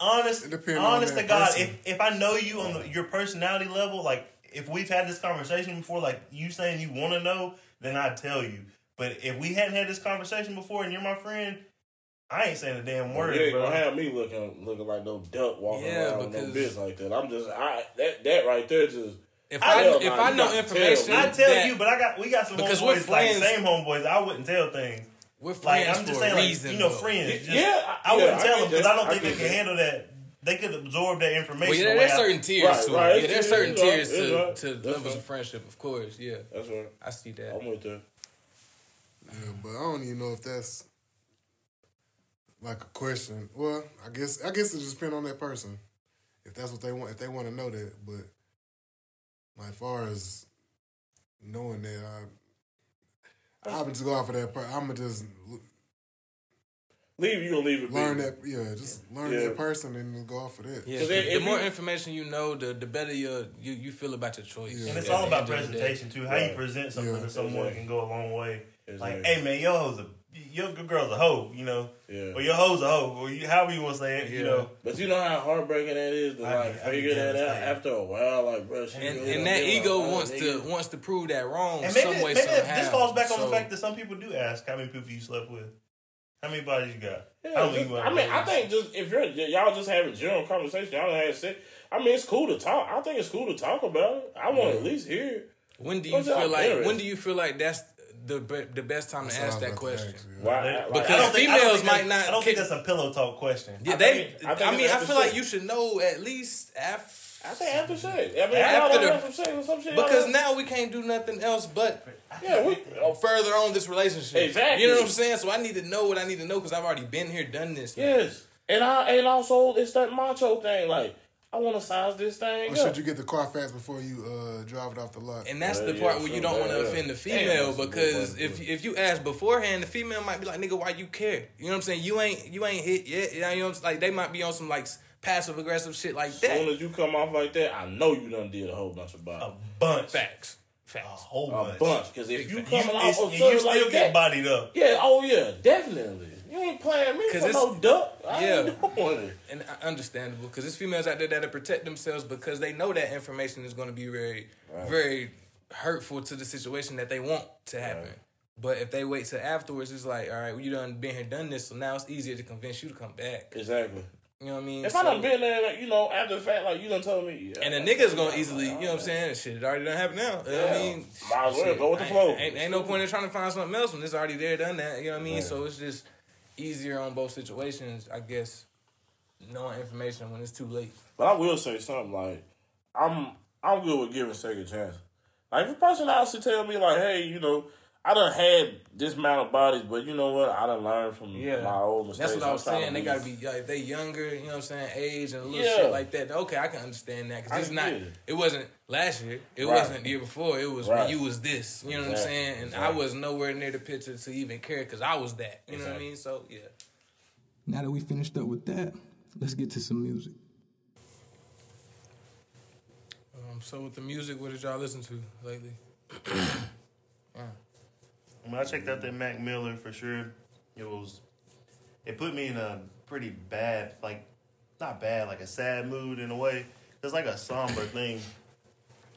Honest to God, if I know you on your personality level, like, if we've had this conversation before, like you saying you want to know, then I'd tell you. But if we hadn't had this conversation before and you're my friend, I ain't saying a damn word. You ain't gonna have me looking like no duck walking around with no bitch like that. I'm just that right there just. If I know information, I tell you. But we got some homeboys like same homeboys. I wouldn't tell things. We're friends like, I'm just saying, reason, like, you know, though. Friends. Just, yeah, I wouldn't tell them because I don't think they can handle that. They could absorb that information. Well, yeah, there's certain tiers to it. Right, yeah, there's certain tiers to levels of friendship, of course. Yeah, that's right. I see that. I'm with that. Yeah, but I don't even know if that's like a question. Well, I guess it just depends on that person. If that's what they want, if they want to know that, but. Like, as far as knowing that, I would just go off of that part. I'm going to just... Leave, you're going to leave it. Learn people. That, yeah, just learn that person and go off of that. Yeah. The more information you know, the better you feel about your choice. Yeah. And it's all about presentation, too. How you present something to someone can go a long way. Exactly. Like, hey, man, your girl's a hoe, you know? Yeah. Or your hoe's a hoe, or however you want to say it, you know? But you know how heartbreaking that is to, figure that out after a while? Like, bro, and that ego wants to prove that wrong and maybe somehow. This falls back on the fact that some people do ask how many people you slept with. How many bodies you got? Yeah, I think just if y'all just having general conversation, y'all don't have sex. I mean, it's cool to talk. I think it's cool to talk about it. I want to at least hear it. When do you feel like that's the best time to ask that question? Why? Because females might not... I don't think that's a pillow talk question. Yeah, I feel like you should know at least after... I think after sex. I mean, after sex or some shit. Because now we can't do nothing else but further on this relationship. Exactly. You know what I'm saying? So I need to know what I need to know because I've already been here, done this. Man. Yes. And also, it's that macho thing. Like, I want to size this thing up. Or should you get the car fast before you drive it off the lot? And that's the part where you don't want to offend the female because if you ask beforehand, the female might be like, nigga, why you care? You know what I'm saying? You ain't hit yet. You know what I'm saying? Like, they might be on some, like, passive aggressive shit like that. As soon as you come off like that, I know you done did a whole bunch of bodies. A bunch. Facts. A whole bunch. A bunch. Because if you coming off of something like that, you still get bodied up. Yeah. Oh yeah. Definitely. You ain't playing me for no duck. I ain't doing it. And understandable because there's females out there that protect themselves because they know that information is going to be very, very hurtful to the situation that they want to happen. Right. But if they wait till afterwards, it's like, all right, well, you done been here, done this, so now it's easier to convince you to come back. Exactly. You know what I mean? If I done been there, like, you know, after the fact, like, you done told me. And a nigga's gonna easily, you know what I'm saying? Shit, it already done happened now. You know what I mean? Might as well go with the flow. Ain't no point in trying to find something else when it's already there, done that. You know what I mean? Man. So it's just easier on both situations, I guess, knowing information when it's too late. But I will say something, like, I'm good with giving second chances. Like, if a person actually tell me, like, hey, you know, I done had this amount of bodies, but you know what? I done learned from my old mistakes. That's what I was saying. They gotta be, like, they younger, you know what I'm saying, age and a little shit like that. Okay, I can understand that because it's not. It wasn't last year. It wasn't the year before. It was when you was this. You know what I'm saying? And I was nowhere near the picture to even care because I was that. You know what I mean? So yeah. Now that we finished up with that, let's get to some music. So with the music, what did y'all listen to lately? I checked out that Mac Miller for sure. It put me in a pretty bad, like, not bad, like a sad mood in a way. It's like a somber thing.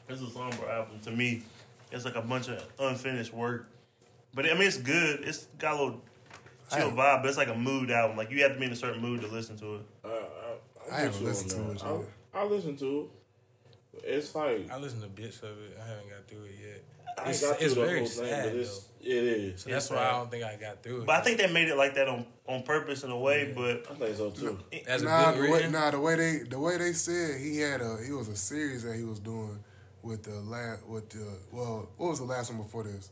It's a somber album to me. It's like a bunch of unfinished work. But, I mean, it's good. It's got a little chill vibe, but it's like a mood album. Like, you have to be in a certain mood to listen to it. I haven't listened to it. I listened to it. It's like... I listened to bits of it. I haven't got through it yet. It's very sad, though. It is. So that's why I don't think I got through it. But I think they made it like that on purpose in a way. But I think so too. The way they said he was a series that he was doing with the what was the last one before this?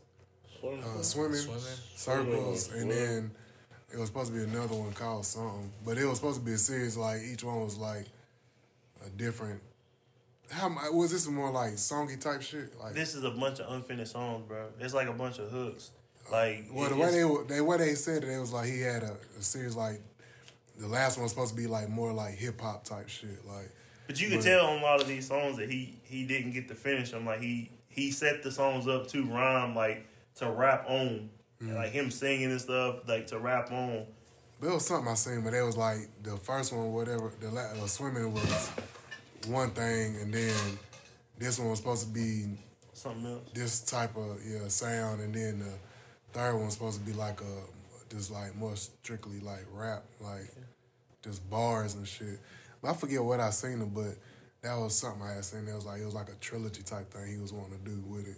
Swimming circles, and then it was supposed to be another one called something. But it was supposed to be a series, like each one was like a different. Was this more like songy type shit? Like, this is a bunch of unfinished songs, bro. It's like a bunch of hooks. Like, well, the way they said it was like he had a series, like the last one was supposed to be like more like hip hop type shit. Like, but you can tell on a lot of these songs that he didn't get to finish them. Like he set the songs up to rhyme, like to rap on, and like him singing and stuff, like to rap on. There was something I seen, but it was like the first one, whatever the Swimming was. One thing, and then this one was supposed to be something else. This type of sound, and then the third one was supposed to be like a just like more strictly like rap, like just bars and shit. I forget what I seen it, but that was something I had seen. It was like a trilogy type thing he was wanting to do with it.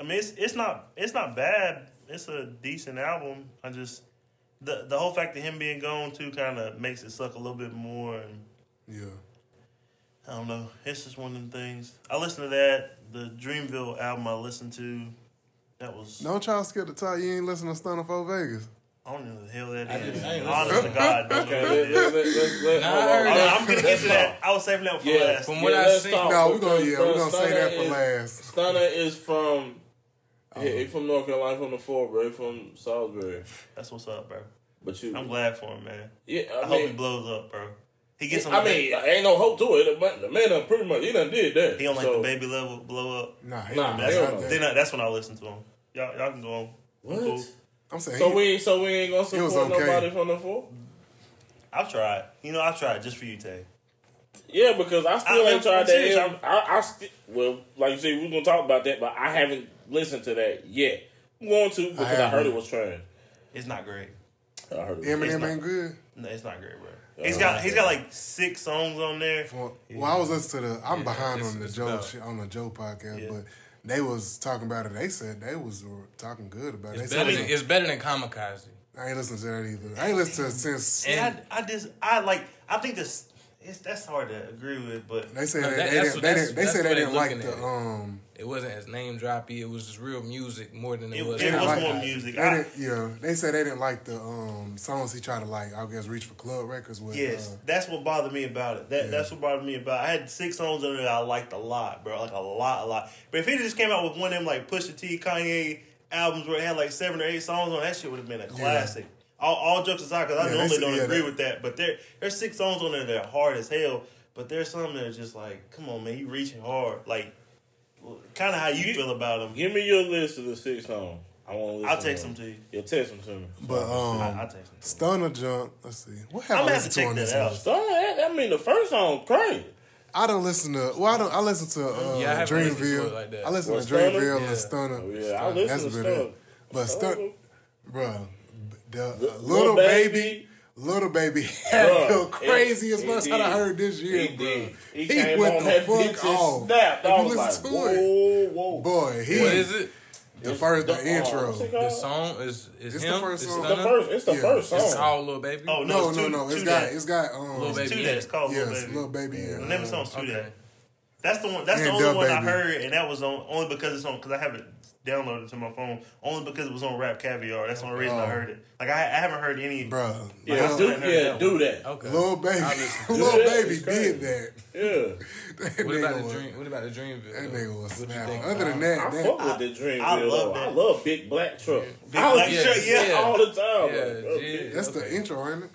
I mean, it's not bad. It's a decent album. I just the whole fact of him being gone too kind of makes it suck a little bit more. And yeah, I don't know. It's just one of them things. I listened to that. The Dreamville album I listened to. That was. Don't try to skip the tie. You ain't listening to Stunna 4 Vegas. I don't know the hell that is. Honest to God. I'm going to get to that. I was saving that for last. From what I see. No, we're going to say that for last. Stunna is from... He's from North Carolina, from the 4, bro. He's from Salisbury. That's what's up, bro. But I'm glad for him, man. Yeah, I hope he blows up, bro. He gets on the baby. I mean, ain't no hope to it. The man done pretty much, he done did that. He don't like the baby level blow up. Nah. That's when I listen to him. Y'all can go on. What? I'm saying so we ain't gonna support nobody from the 4? I've tried. I've tried just for you, Tay. Yeah, because I still ain't tried that. Well, like you said, we're gonna talk about that, but I haven't listened to that yet. I'm going to because I heard it was trash. It's not great. I heard it was Eminem ain't good. No, it's not great, bro. He's got like 6 songs on there. I was listening to the behind on the Joe shit, on the Joe podcast, but they was talking about it. They said they was talking good about it. It's better than Kamikaze. I ain't listened to that either. I ain't listened to it since. And I think this. That's hard to agree with, but they said they didn't like the. It wasn't as name droppy. It was just real music more than it was. It was more music. They said they didn't like the songs he tried to reach for club records with. Yes, that's what bothered me about it. That's what bothered me about it. I had 6 songs on there I liked a lot, bro. Like a lot. But if he just came out with one of them like Pusha T, Kanye albums where it had like 7 or 8 songs on, that shit would have been a classic. Yeah. All jokes aside, because I normally don't agree with that, but there's 6 songs on there that are hard as hell, but there's some that are just like, come on, man, you reaching hard. Like, kind of how you feel about them. Give me your list of the 6 songs. I'll text them to you. You'll text them to me. But, I'll text them. Stunna Jump, let's see. I'm going to have to check that out. Stunna, I mean, the first song, crazy. I don't listen to... Well, I listen to Dreamville. I listen to Dreamville and Stunna. Oh, yeah, I listen to Stunna. But Stunna... Bro... Lil Baby had the craziest verse I heard this year, bro. He went the fuck off. If you listen to it, boy, what is it? The intro. The song is him. It's the first song. It's called Lil Baby. Oh no! It's got Lil Baby. It's called Lil Baby. Lil Baby. The name of the song is Too That. That's the one. That's the only one I heard, and that was only because it's on. Because I haven't downloaded it to my phone. Only because it was on Rap Caviar. That's the only reason I heard it. Like I haven't heard any. Bro, do that. Okay, Lil Baby did that. Yeah. What about the Dreamville? That nigga was smart. Other than that, I fuck with the Dreamville. I love that. I love Big Black Truck. Big Black Truck, all the time. Yeah, that's the intro, ain't it?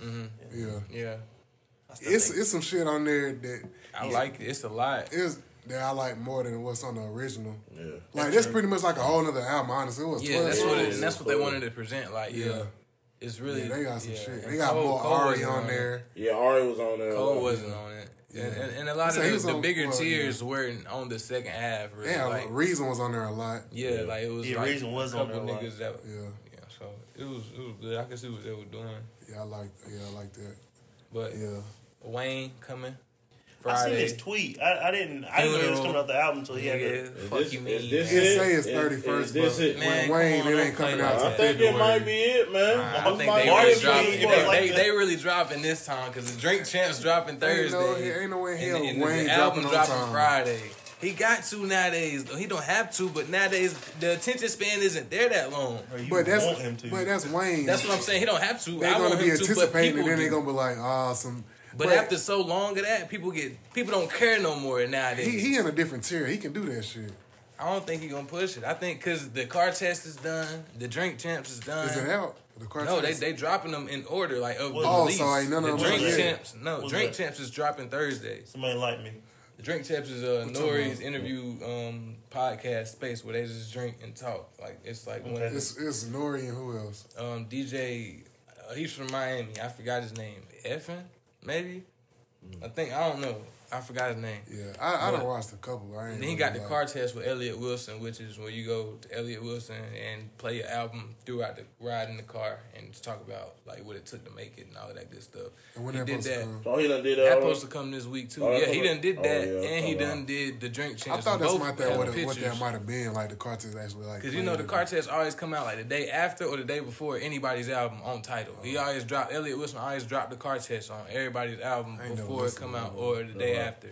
Yeah. It's some shit on there that. I like it. It's a lot. It's that I like more than what's on the original. Yeah. Like, that's pretty much like a whole other album, honestly. It was 12. That's what they wanted to present. Like, it's really... Yeah, they got some shit. They got more Ari on there. Yeah, Ari was on there. Cole wasn't on it. Yeah. And a lot of the bigger tiers weren't on the second half. Really. Yeah, like, Reason was on there a lot. Yeah, like, it was Reason was on there a lot. That, yeah, so it was good. I could see what they were doing. Yeah, I like that. But Wayne coming... Friday. I seen his tweet. I didn't know it was coming out the album until he had it. Fuck you, man. Say it's 31st, but Wayne, it ain't coming out. I think it might be it, man. I think they really dropping this time because the Drink Champs dropping Thursday. Ain't no way in hell Wayne dropping Friday. He got to nowadays. He don't have to, but nowadays the attention span isn't there that long. But that's Wayne. That's what I'm saying. He don't have to. They're gonna be anticipating, and then they're gonna be like, awesome. But after so long of that, people don't care no more nowadays. He in a different tier. He can do that shit. I don't think he gonna push it. I think because the car test is done, the Drink Champs is done. Is it out? The car no, test? They dropping them in order like of release. So ain't none of them. Drink Champs. No, Drink Champs is dropping Thursday. Somebody like me. The Drink Champs is Nori's interview podcast space where they just drink and talk. Like it's like one. It's Nori and who else? DJ. He's from Miami. I forgot his name. Effin. Maybe I don't know. I forgot his name. Yeah, I done watched a couple. I ain't then he got the car test with Elliot Wilson, which is where you go to Elliot Wilson and play your album throughout the ride in the car and just talk about like what it took to make it and all that good stuff. And when he did that, oh, he done did that. That supposed to come this week too. Oh, yeah, he done did that, and he done did the Drink Champs. I thought that's what that might have been like. The car test actually like because you know the car test always come out like the day after or the day before anybody's album on title. He always dropped Elliot Wilson always dropped the car test on everybody's album before it come out or the day after.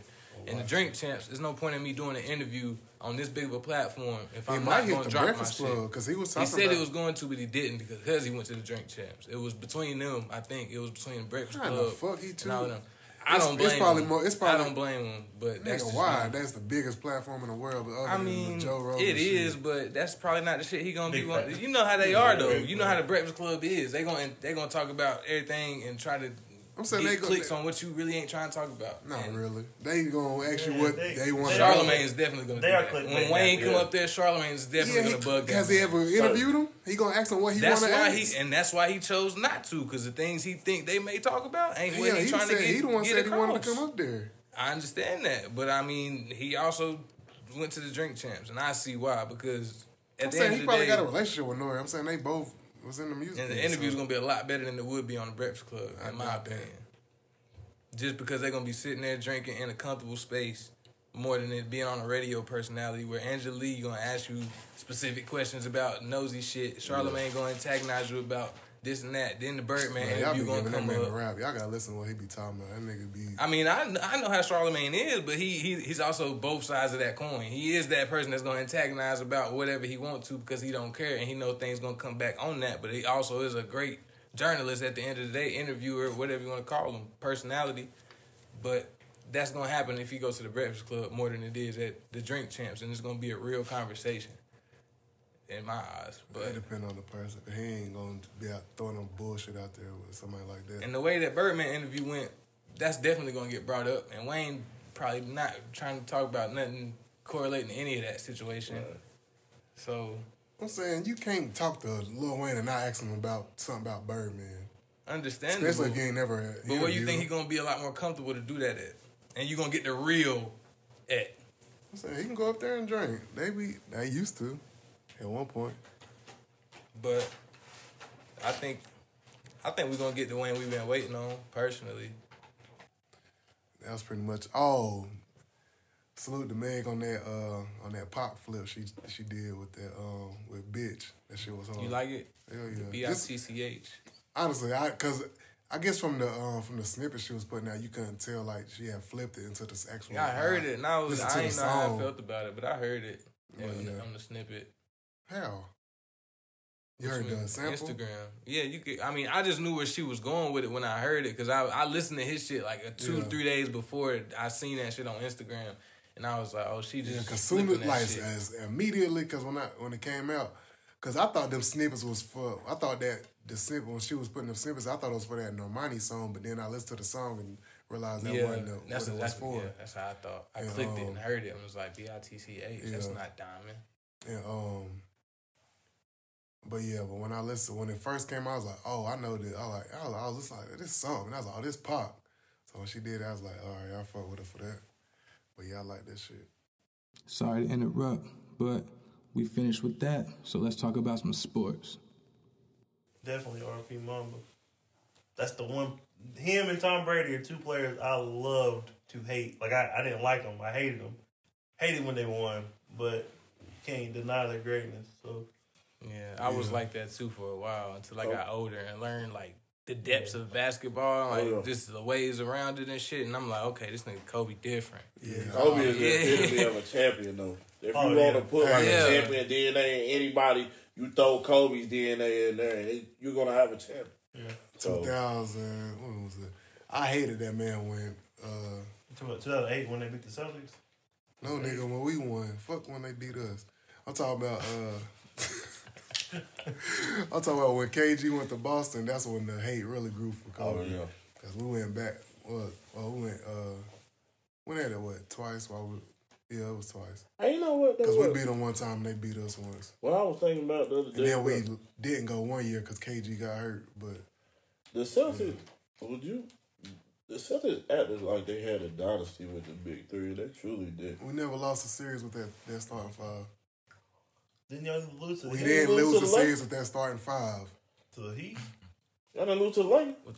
And the Drink Champs, there's no point in me doing an interview on this big of a platform if I'm not going to drop my shit. Cause he said it was going to, but he didn't because he went to the Drink Champs. It was between them, I think. It was between Breakfast Club. Fuck he too. I don't blame him. I don't blame him. But that's why that's the biggest platform in the world. But I mean, Joe Rogan it is, but that's probably not the shit he gonna be going. You know how they are though. You know how the Breakfast Club is. They gonna talk about everything and try to. I'm saying they clicks on what you really ain't trying to talk about. Not really. They gonna ask you what they want. Charlamagne is definitely gonna. They are clicking. When Wayne come up there, Charlamagne is definitely gonna bug them. Has he ever interviewed him? He gonna ask him what he want to ask. And that's why he chose not to, because the things he think they may talk about ain't what he's trying to get across. He the one said he wanted to come up there. I understand that, but I mean, he also went to the Drink Champs, and I see why because at the end of the day, he probably got a relationship with Nori. I'm saying they both. Was in the music. And the interview's gonna be a lot better than it would be on the Breakfast Club, in my opinion. Just because they're gonna be sitting there drinking in a comfortable space more than it being on a radio personality where Angela Lee gonna ask you specific questions about nosy shit. Charlamagne gonna antagonize you about this and that. Then the Birdman interview gonna come up. Y'all gotta listen to what he be talking about. That nigga be. I mean, I know how Charlamagne is, but he's also both sides of that coin. He is that person that's gonna antagonize about whatever he wants to because he don't care and he know things gonna come back on that. But he also is a great journalist at the end of the day, interviewer, whatever you wanna call him, personality. But that's gonna happen if he goes to the Breakfast Club more than it is at the Drink Champs, and it's gonna be a real conversation. In my eyes, but it depends on the person. He ain't gonna be out throwing no bullshit out there with somebody like that. And the way that Birdman interview went, that's definitely gonna get brought up. And Wayne probably not trying to talk about nothing correlating to any of that situation. Right. So I'm saying you can't talk to Lil Wayne and not ask him about something about Birdman. Understandable, especially if you ain't never. But where you think he gonna be a lot more comfortable to do that at? And you gonna get the real at? I'm saying he can go up there and drink. They used to. At one point. But I think we're going to get the one we've been waiting on, personally. That was pretty much all. Salute to Meg on that pop flip she did with that with Bitch. That shit was hard. You like it? Hell yeah. B-I-T-C-H. Honestly, I guess from the snippet she was putting out, you couldn't tell like she had flipped it into this actual. Yeah, I heard it, and I didn't know how I felt about it, but I heard it on the snippet. How? You heard the sample? Instagram. Yeah, you could. I mean, I just knew where she was going with it when I heard it because I listened to his shit like 2 or 3 days before I seen that shit on Instagram, and I was like, oh, she just consumed like shit. As immediately because when it came out, because I thought them snippets was for I thought that the snippet when she was putting them snippets, I thought it was for that Normani song, but then I listened to the song and realized that wasn't what it was for. Yeah, that's how I thought. I clicked it and heard it and was like B-I-T-C-H. That's not Diamond. And but yeah, but when I listened, when it first came out, I was like, oh, I know this. I was listening like, this song. And I was like, oh, this pop. So when she did it, I was like, all right, I fuck with her for that. But yeah, I like that shit. Sorry to interrupt, but we finished with that. So let's talk about some sports. Definitely R.P. Mamba. That's the one. Him and Tom Brady are two players I loved to hate. Like, I didn't like them. I hated them. Hated when they won. But you can't deny their greatness, so... Yeah, I was like that too for a while until I got older and learned like the depths of basketball, like just the ways around it and shit. And I'm like, okay, this nigga Kobe different. Yeah, Kobe is definitely of a champion though. If you want to put like a champion DNA in anybody, you throw Kobe's DNA in there, and you're gonna have a champion. Yeah. 2000, what was it? I hated that man when 2008 when they beat the Celtics. No, nigga, when we won, fuck when they beat us. I'm talking about. I'm talking about when KG went to Boston. That's when the hate really grew for Kobe. Oh yeah, because we went back. We went. We had it twice. It was twice. Hey, you know what? Because we beat them one time and they beat us once. Well, I was thinking about the other day. And then we didn't go one year because KG got hurt. But the Celtics. Yeah. Would you? The Celtics acted like they had a dynasty with the big three. They truly did. We never lost a series with that starting five. Didn't y'all lose to the Heat? We didn't lose a series with that starting five. To the Heat? Y'all didn't lose to the Lakers? With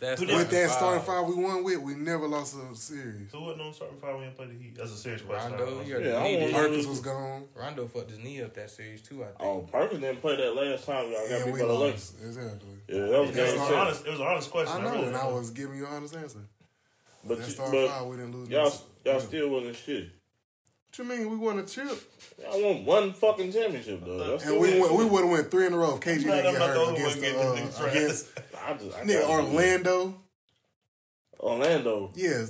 that starting five we won with, we never lost a series. So what? No starting five, we didn't play the Heat. That's a serious question. Rondo, Perkins was gone. Rondo fucked his knee up that series too, I think. Oh, Perkins didn't play that last time. Y'all got beat by the Lakers. Exactly. Yeah, that was honest. It was an honest question. I know, and I was giving you an honest answer. But we didn't lose. Y'all still wasn't shit. What you mean? We won a chip. Y'all won one fucking championship, though. And we would have won three in a row if KG didn't get hurt against Orlando. Orlando. Yes, that's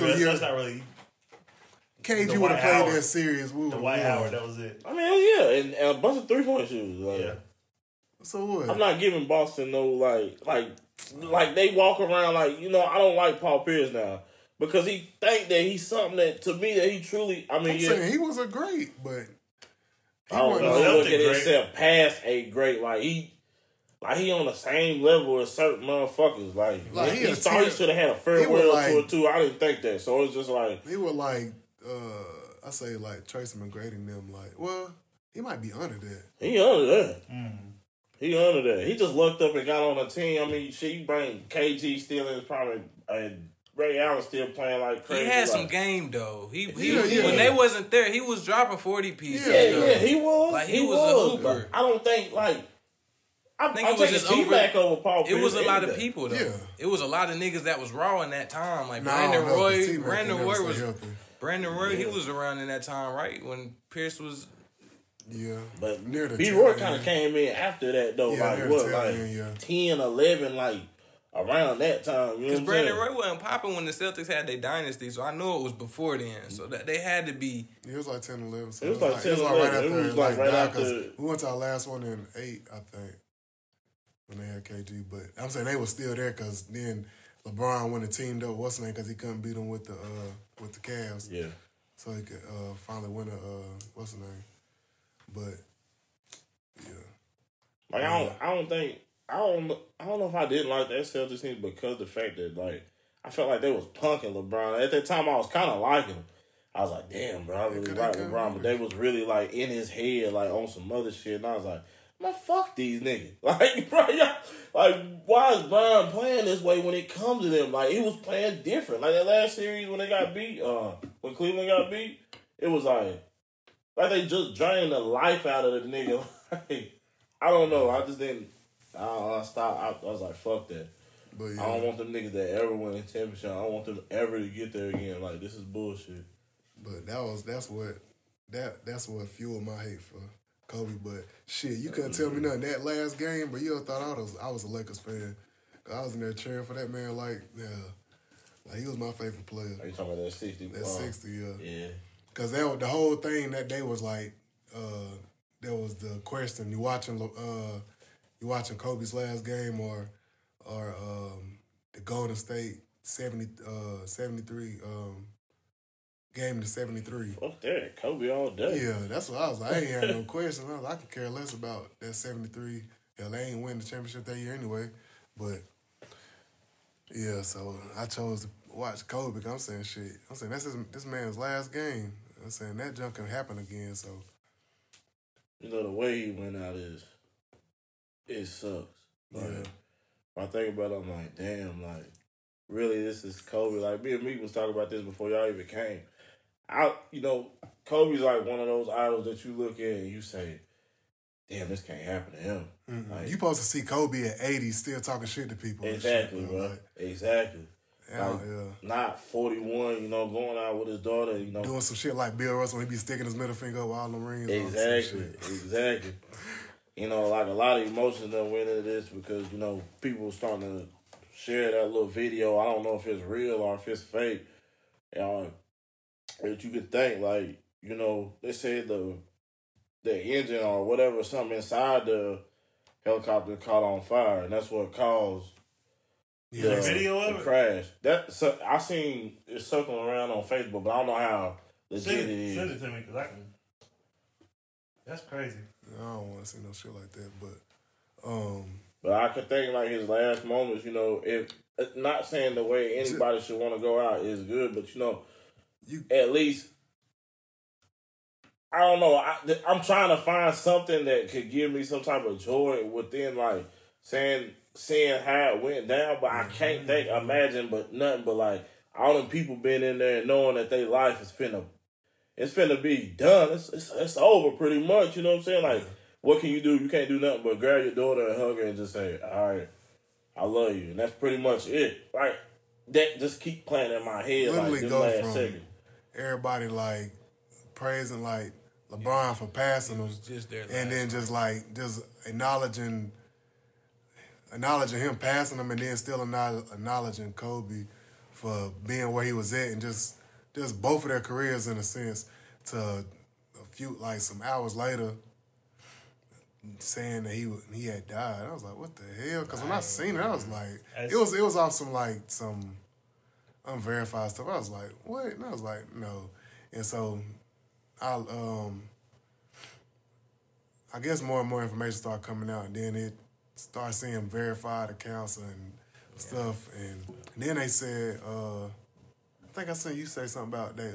the year. That's not really... KG would have played that series. Dwight Howard, that was it. I mean, yeah, and a bunch of three-point shooters. Like, yeah. So what? I'm not giving Boston no, like they walk around like, you know, I don't like Paul Pierce now because he think that he's something that to me that he truly, I mean, I'm saying he was a great, but he look at himself past a great, like he on the same level as certain motherfuckers. Like he thought he should have had a farewell tour too. I didn't think that, so it's just like he was like I say like Tracy McGrady and them. Like, well, he might be under that. He under that. Mm-hmm. He under that. He just lucked up and got on a team. I mean, she bring KG still in probably and Ray Allen still playing like crazy. He had some game though. He when they wasn't there, he was dropping 40 pieces. Yeah, he was. Like he was a hooper. I don't think I think it was just feedback over Paul Pierce. It was a lot of people though. Yeah. It was a lot of niggas that was raw in that time. Like Brandon Roy, he was around in that time, right? When Pierce was. Yeah, but B. Roy kind of came in after that though, yeah, like what, like 10, 11, like around that time. Because Brandon Roy wasn't popping when the Celtics had their dynasty, so I know it was before then. So that they had to be. It was like 10, 11. So it was like 10, 11. It was like right after. We went to our last one in 8, I think, when they had KG. But I'm saying they were still there because then LeBron went and teamed up with what's his name because he couldn't beat him with the Cavs. Yeah, so he could finally win a what's his name. But yeah, like I don't know if I didn't like that Celtics team because the fact that like I felt like they was punking LeBron at that time. I was kind of liking him. I was like, damn, bro, I really like LeBron, but they was really like in his head, like on some other shit, and I was like, man, fuck these niggas, like bro, y'all, like why is Brian playing this way when it comes to them? Like he was playing different. Like that last series when they got beat, when Cleveland got beat, it was like. Like, they just drained the life out of the nigga. Like, I don't know. I just didn't... I stopped. I was like, fuck that. But yeah. I don't want them niggas that ever win a championship. I don't want them ever to get there again. Like, this is bullshit. But that's what fueled my hate for Kobe. But shit, you couldn't tell me nothing. That last game, but you thought I was a Lakers fan. I was in there cheering for that man like, yeah. Like, he was my favorite player. Are you talking about that 60? That 60, yeah. Yeah. Because the whole thing that day was like, there was the question, you watching Kobe's last game or the Golden State 73 game to 73. Fuck that, Kobe all day. Yeah, that's what I was like. I ain't had no question. I could care less about that 73. Hell, they ain't win the championship that year anyway. But, yeah, so I chose to watch Kobe. I'm saying that's this man's last game. I'm saying that junk can happen again. So you know the way he went out is it sucks. Like, yeah. When I think about it, I'm like, damn. Like, really, this is Kobe. Like me and Meek was talking about this before y'all even came. You know, Kobe's like one of those idols that you look at and you say, damn, this can't happen to him. Mm-hmm. Like, you supposed to see Kobe at 80 still talking shit to people. Exactly, shit, bro. Like, exactly. Like, yeah. Not 41, you know, going out with his daughter, you know. Doing some shit like Bill Russell when he be sticking his middle finger up with all the rings. Exactly, exactly. You know, like a lot of emotions that went into this because, you know, people starting to share that little video. I don't know if it's real or if it's fake. But you could think, like, you know, they said the engine or whatever, something inside the helicopter caught on fire, and that's what caused the video of the crash. That so I seen it circling around on Facebook, but I don't know how legit it is. Send it to me because I can. That's crazy. I don't want to see no shit like that, but I could think like his last moments. You know, if Not saying the way anybody should want to go out is good, but at least I don't know. I'm trying to find something that could give me some type of joy within, like seeing how it went down. But I can't imagine, but nothing but like all them people being in there and knowing that their life is finna be done. It's over pretty much. You know what I'm saying? Like, what can you do? You can't do nothing but grab your daughter and hug her and just say, "All right, I love you," and that's pretty much it. Like that, just keep playing in my head. Literally like this go last from second. Everybody like praising like LeBron for passing him, just there, and then just like acknowledging him passing him, and then still acknowledging Kobe for being where he was at, and just both of their careers in a sense. To a few like some hours later, saying that he had died. I was like, what the hell? Because when I seen it, I was like, it was off some unverified stuff. I was like, what? And I was like, no. And so I guess more and more information started coming out, and then it started seeing verified accounts and stuff. And then they said, I think I seen you say something about they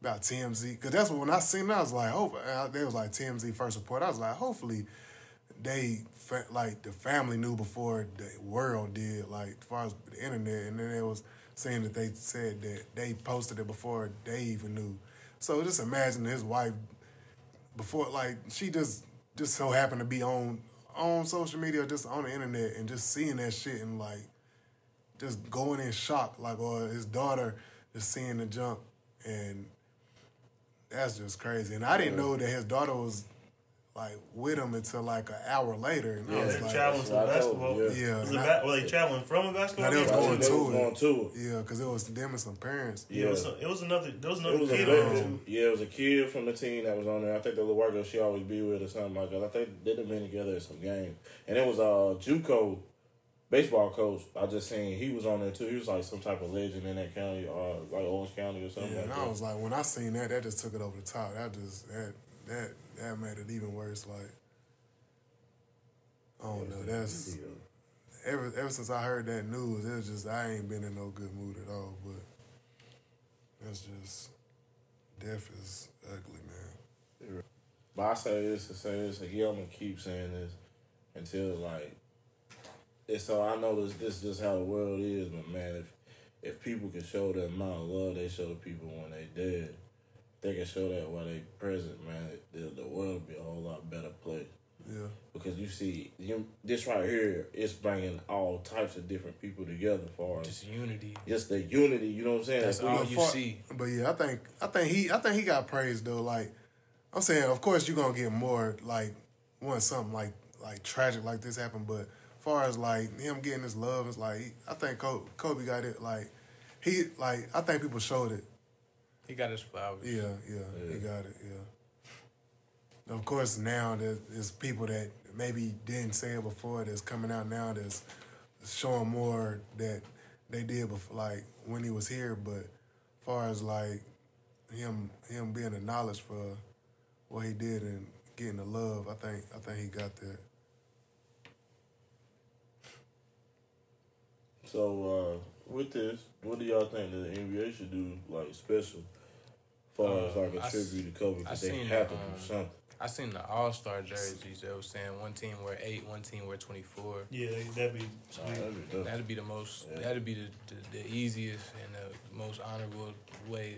about TMZ, because that's when I seen it, I was like, they was like TMZ first report. I was like, hopefully they, like the family knew before the world did, like as far as the internet, and then they was saying that they said that they posted it before they even knew. So just imagine his wife before, like she just so happened to be on social media, or just on the internet, and just seeing that shit and like just going in shock, like, or his daughter just seeing the jump. And that's just crazy. And I didn't know that his daughter was like with him until like an hour later. And I was like, traveling to a basketball. Were they traveling from a basketball? No, they was going to it. Yeah, because it was them and some parents. Yeah, There was another kid. It was a kid from the team that was on there. I think the little white girl she always be with or something like that. I think they done been together at some game. And it was JUCO baseball coach. I just seen he was on there too. He was like some type of legend in that county, or like Orange County or something. Yeah, like and I was like, when I seen that, that just took it over the top. That made it even worse. Like, I don't know. That's ever since I heard that news, it was just I ain't been in no good mood at all. But that's just death is ugly, man. But I say this to say this again. I'm gonna keep saying this until like. And so I know this is just how the world is, but man, if people can show the amount of love they show to people when they dead, they can show that while they present, man, the world would be a whole lot better place. Yeah. Because you see, this right here is bringing all types of different people together for us. Just unity. Just the unity, you know what I'm saying? That's all you see. But yeah, I think he got praised though. Like I'm saying, of course you're gonna get more like when something like tragic like this happened, but as far as like him getting his love, it's like I think Kobe got it. Like he like I think people showed it. He got his flowers. Yeah, he got it. Yeah. Of course, now there's people that maybe didn't say it before that's coming out now that's showing more that they did before, like when he was here. But as far as like him being acknowledged for what he did and getting the love, I think he got that. So, with this, what do y'all think that the NBA should do, like, special for as, like, a tribute to Kobe? Because they have to do something. I seen the All-Star jerseys that was saying one team wear 8, one team wear 24. Yeah, that'd be the most, that'd be the easiest and the most honorable way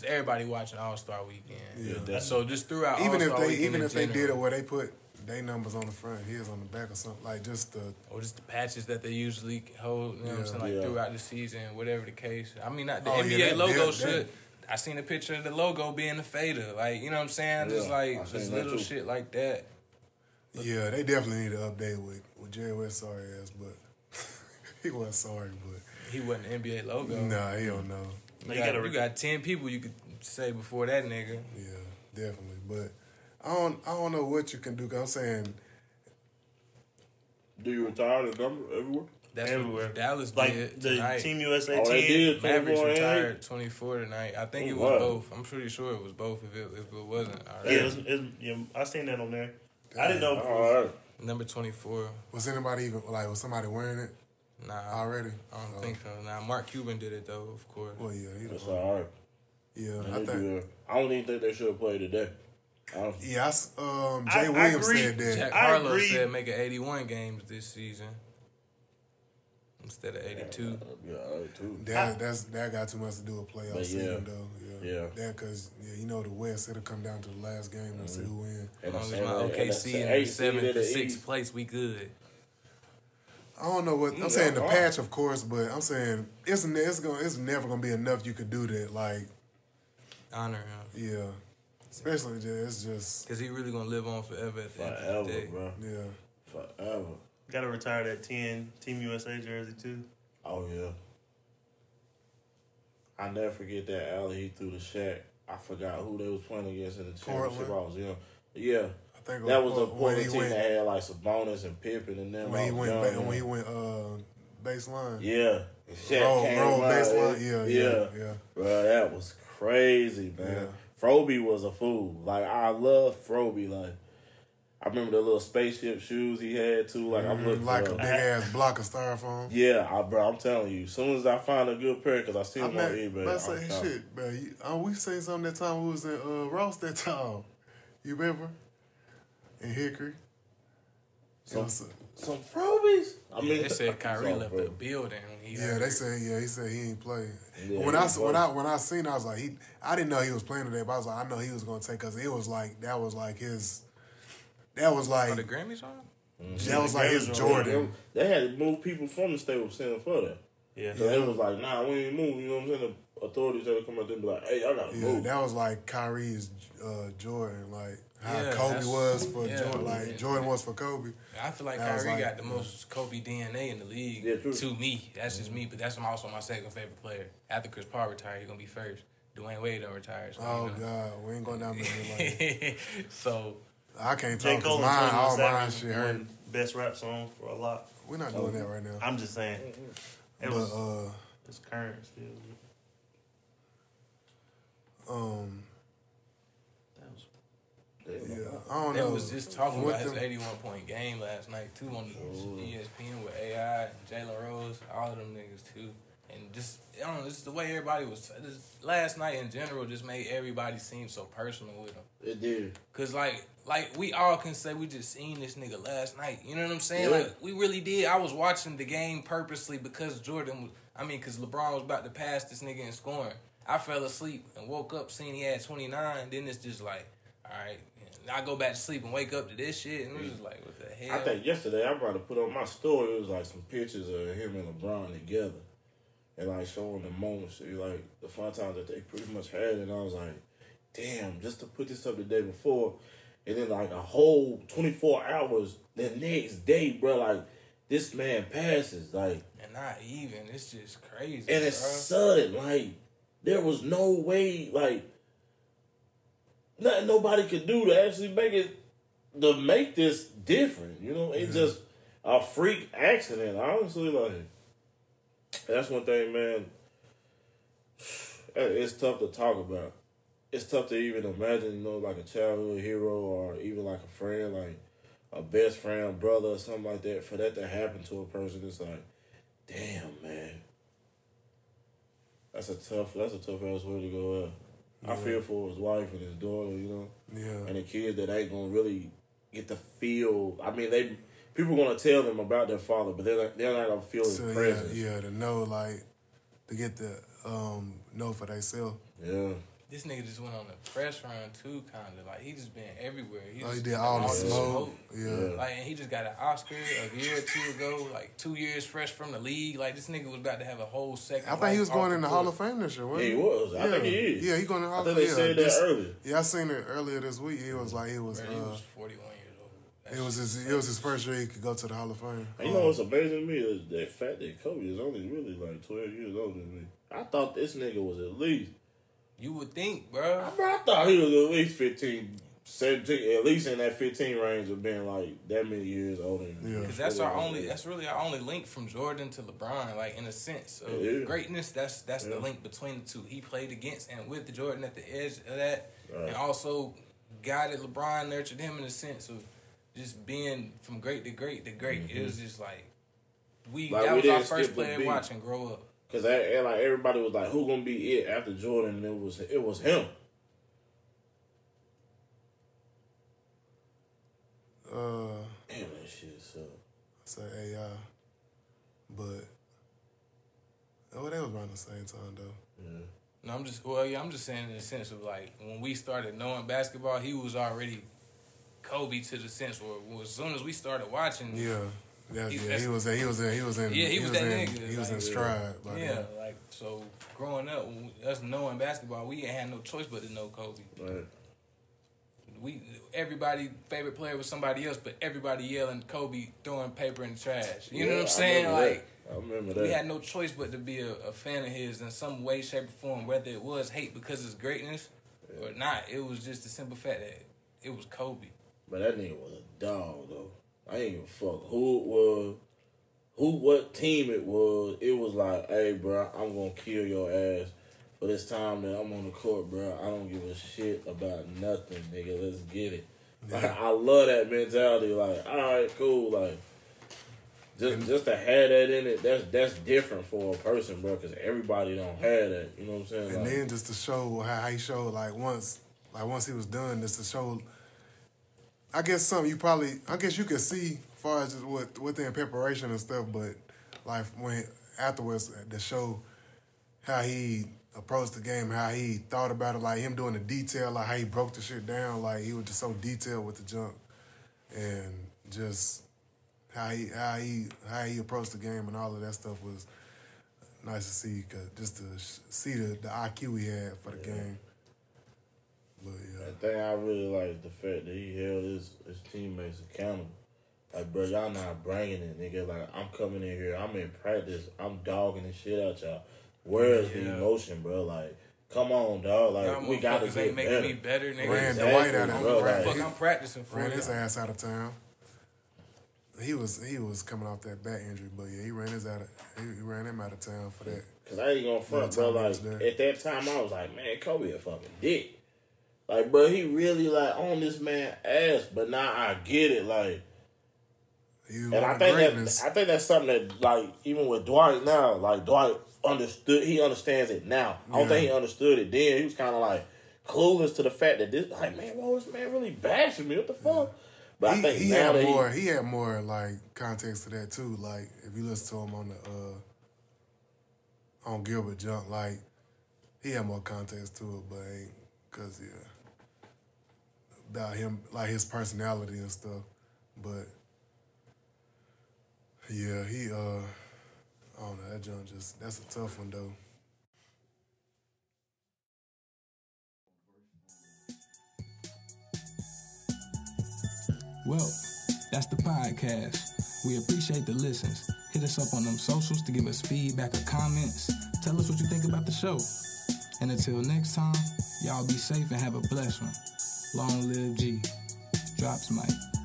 to everybody watching All-Star weekend. Yeah. So, just throughout even All-Star weekend Even if they did it where they put they numbers on the front, his on the back or something. Like just the patches that they usually hold, you know what I'm saying, like throughout the season, whatever the case. I mean, not the NBA logo should. I seen a picture of the logo being the fader. Like, you know what I'm saying? Yeah, just like just little shit like that. Look, yeah, they definitely need to update with Jerry West sorry ass, but he wasn't sorry, but he wasn't an NBA logo. Nah, he don't know. You got 10 people you could say before that nigga. Yeah, definitely. But I don't know what you can do. Cause I'm saying, do you retire the number everywhere? That's everywhere. What Dallas like did the tonight. Team USA team. They did. Mavericks retired 24 tonight. I think it was both. I'm pretty sure it was both. If it wasn't, already. Yeah, I seen that on there. Damn. I didn't know. Number 24. Was anybody even like? Was somebody wearing it? Nah. Already? I don't think so. Nah, Mark Cuban did it, though, of course. Well, yeah. That's all right. Yeah, I think. I don't even think they should have played today. Yeah, Jay Williams said that. Jack Harlow said make it 81 games this season instead of 82. Yeah, 82. That got too much to do with playoff season, though. Yeah. That because, you know, the West, it'll come down to the last game and see who wins. As long as my OKC in 7th to 6th place, we good. I don't know what... I'm saying the patch, of course, but I'm saying it's never going to be enough you could do that, like... Honor him. Yeah. Especially, it's just... Because he really going to live on forever at the end of the day. Forever, bro. Yeah. Forever. Got to retire that 10 Team USA jersey, too. Oh, yeah. I never forget that alley he threw to Shaq. I forgot who they was playing against in the championship. I was young. Yeah. I think that was a Portland team that had, like, Sabonis and Pippen and them. When he went baseline. Yeah. Shaq came baseline. Yeah. Bro, that was crazy, man. Yeah. Froby was a fool. Like, I love Froby. Like, I remember the little spaceship shoes he had, too. Like, I'm looking like a big-ass block of styrofoam. Yeah, bro, I'm telling you. As soon as I find a good pair, because I see them on eBay. I say, shit, bro. We seen something that time we was at Ross that time. You remember? In Hickory. Some Frobies? I mean, they said Kyrie left the building. He said he ain't playing. Yeah, when I seen, I was like, I didn't know he was playing today, but I was like, I know he was gonna take us. It was like that was like the Grammys on. Mm-hmm. That was like his Jordan. They had to move people from the stadium standing for that. Yeah, so it was like, nah, we ain't move. You know what I'm saying? The authorities had to come out there and be like, hey, I gotta move. That was like Kyrie's Jordan, like. How Kobe was for Jordan, like Jordan was for Kobe. I feel like Kyrie got the most Kobe DNA in the league. Yeah, to me, that's just me, but that's also my second favorite player. After Chris Paul retired, he's gonna be first. Dwyane Wade don't retire. So God, we ain't going down there. Like so I can't talk because all mine shit hurt. Best rap song for a lot. We're not doing that right now. I'm just saying. It's current still. Yeah, I don't know. They was just talking about his 81-point game last night, too, on ESPN with AI and Jalen Rose, all of them niggas, too. And just, I don't know, just the way everybody was, last night in general just made everybody seem so personal with him. It did. Because, like we all can say we just seen this nigga last night. You know what I'm saying? Yeah. Like, we really did. I was watching the game purposely because because LeBron was about to pass this nigga in scoring. I fell asleep and woke up seeing he had 29. Then it's just like, all right. I go back to sleep and wake up to this shit, and it was just like, what the hell? I think yesterday I probably put on my story. It was like some pictures of him and LeBron together, and like showing the moments, like the fun times that they pretty much had. And I was like, damn, just to put this up the day before, and then like a whole 24 hours the next day, bro. Like this man passes, like, and not even. It's just crazy, and it's sudden. Like there was no way, like. Nothing nobody could do to actually make this different, you know? It's just a freak accident, honestly. Like, that's one thing, man. It's tough to talk about. It's tough to even imagine, you know, like a childhood hero or even like a friend, like a best friend, brother, or something like that. For that to happen to a person, it's like, damn, man. That's a tough ass way to go out. Yeah. I feel for his wife and his daughter, you know? Yeah. And the kids that ain't going to really get the feel. I mean, people going to tell them about their father, but they're not going to feel his presence. Yeah, to know, like, to get the know for themselves. Yeah. This nigga just went on the press run, too, kind of. Like, he just been everywhere. He did all the smoke. Yeah. Like, and he just got an Oscar a year or two ago, like 2 years fresh from the league. Like, this nigga was about to have a whole second. I think he was going in the Hall of Fame this year, wasn't he? Yeah, he was. I think he is. Yeah, he going in the Hall of Fame. I think they said that earlier. Yeah, I seen it earlier this week. He was like, he was 41 years old. It was his first year he could go to the Hall of Fame. And you know what's amazing to me is that fact that Kobe is only really like 12 years older than me. I thought this nigga was at least... You would think, bro. I thought he was at least 15, 17, at least in that 15 range of being like that many years older. Yeah. Because that's really our only link from Jordan to LeBron. Like in a sense of greatness, that's the link between the two. He played against and with Jordan at the edge of that, and also guided LeBron, nurtured him in a sense of just being from great to great to great. Mm-hmm. It was just like That was our first player watching grow up. Because like everybody was like, who gonna be it after Jordan? And it was him. Damn, that shit sucked. I say AI, but they was around the same time though. Mm-hmm. No, I'm just saying in the sense of like when we started knowing basketball, he was already Kobe to the sense where as soon as we started watching, he was in stride. Like so, growing up, us knowing basketball, we ain't had no choice but to know Kobe. Right. Everybody's favorite player was somebody else, but everybody yelling Kobe, throwing paper in the trash. You know what I'm saying? I remember that. We had no choice but to be a fan of his in some way, shape, or form. Whether it was hate because of his greatness or not, it was just the simple fact that it was Kobe. But that nigga was a dog, though. I ain't even fuck who it was, what team it was. It was like, hey, bro, I'm gonna kill your ass. But it's time that I'm on the court, bro. I don't give a shit about nothing, nigga. Let's get it. Yeah. Like, I love that mentality. Like, all right, cool. Like, just to have that in it, that's different for a person, bro. Because everybody don't have that. You know what I'm saying? And like, then just to show how he showed, once he was done, just to show. I guess you could see as far as just with the preparation and stuff, but like when afterwards to show how he approached the game, how he thought about it, like him doing the detail, like how he broke the shit down, like he was just so detailed with the jump, and just how he approached the game and all of that stuff was nice to see, cause just to see the IQ he had for the game. But yeah, the thing I really like is the fact that he held his teammates accountable. Like, bro, y'all not bringing it, nigga. Like, I'm coming in here, I'm in practice, I'm dogging the shit out y'all. Where's the emotion, bro? Like, come on, dog. Like, y'all we gotta get better. Me better, nigga. Ran Dwight out of town. Fuck, I'm practicing for ran his ass out of town. He was coming off that back injury, but yeah, he ran him out of town for that. Cause I ain't gonna front, bro. Like at that time, I was like, man, Kobe a fucking dick. Like, bro, he really like on this man's ass. But now I get it, like. And I think that's something that like even with Dwight now, like Dwight. He understands it now. I don't think he understood it then. He was kind of like clueless to the fact that this, like, man, why was this man really bashing me? What the fuck? But I think he now had more. He had more like context to that too. Like if you listen to him on the on Gilbert Junk, like he had more context to it, but about him, like his personality and stuff. But yeah, he I don't know, that jump that's a tough one, though. Well, that's the podcast. We appreciate the listens. Hit us up on them socials to give us feedback or comments. Tell us what you think about the show. And until next time, y'all be safe and have a blessed one. Long live G. Drops Mike.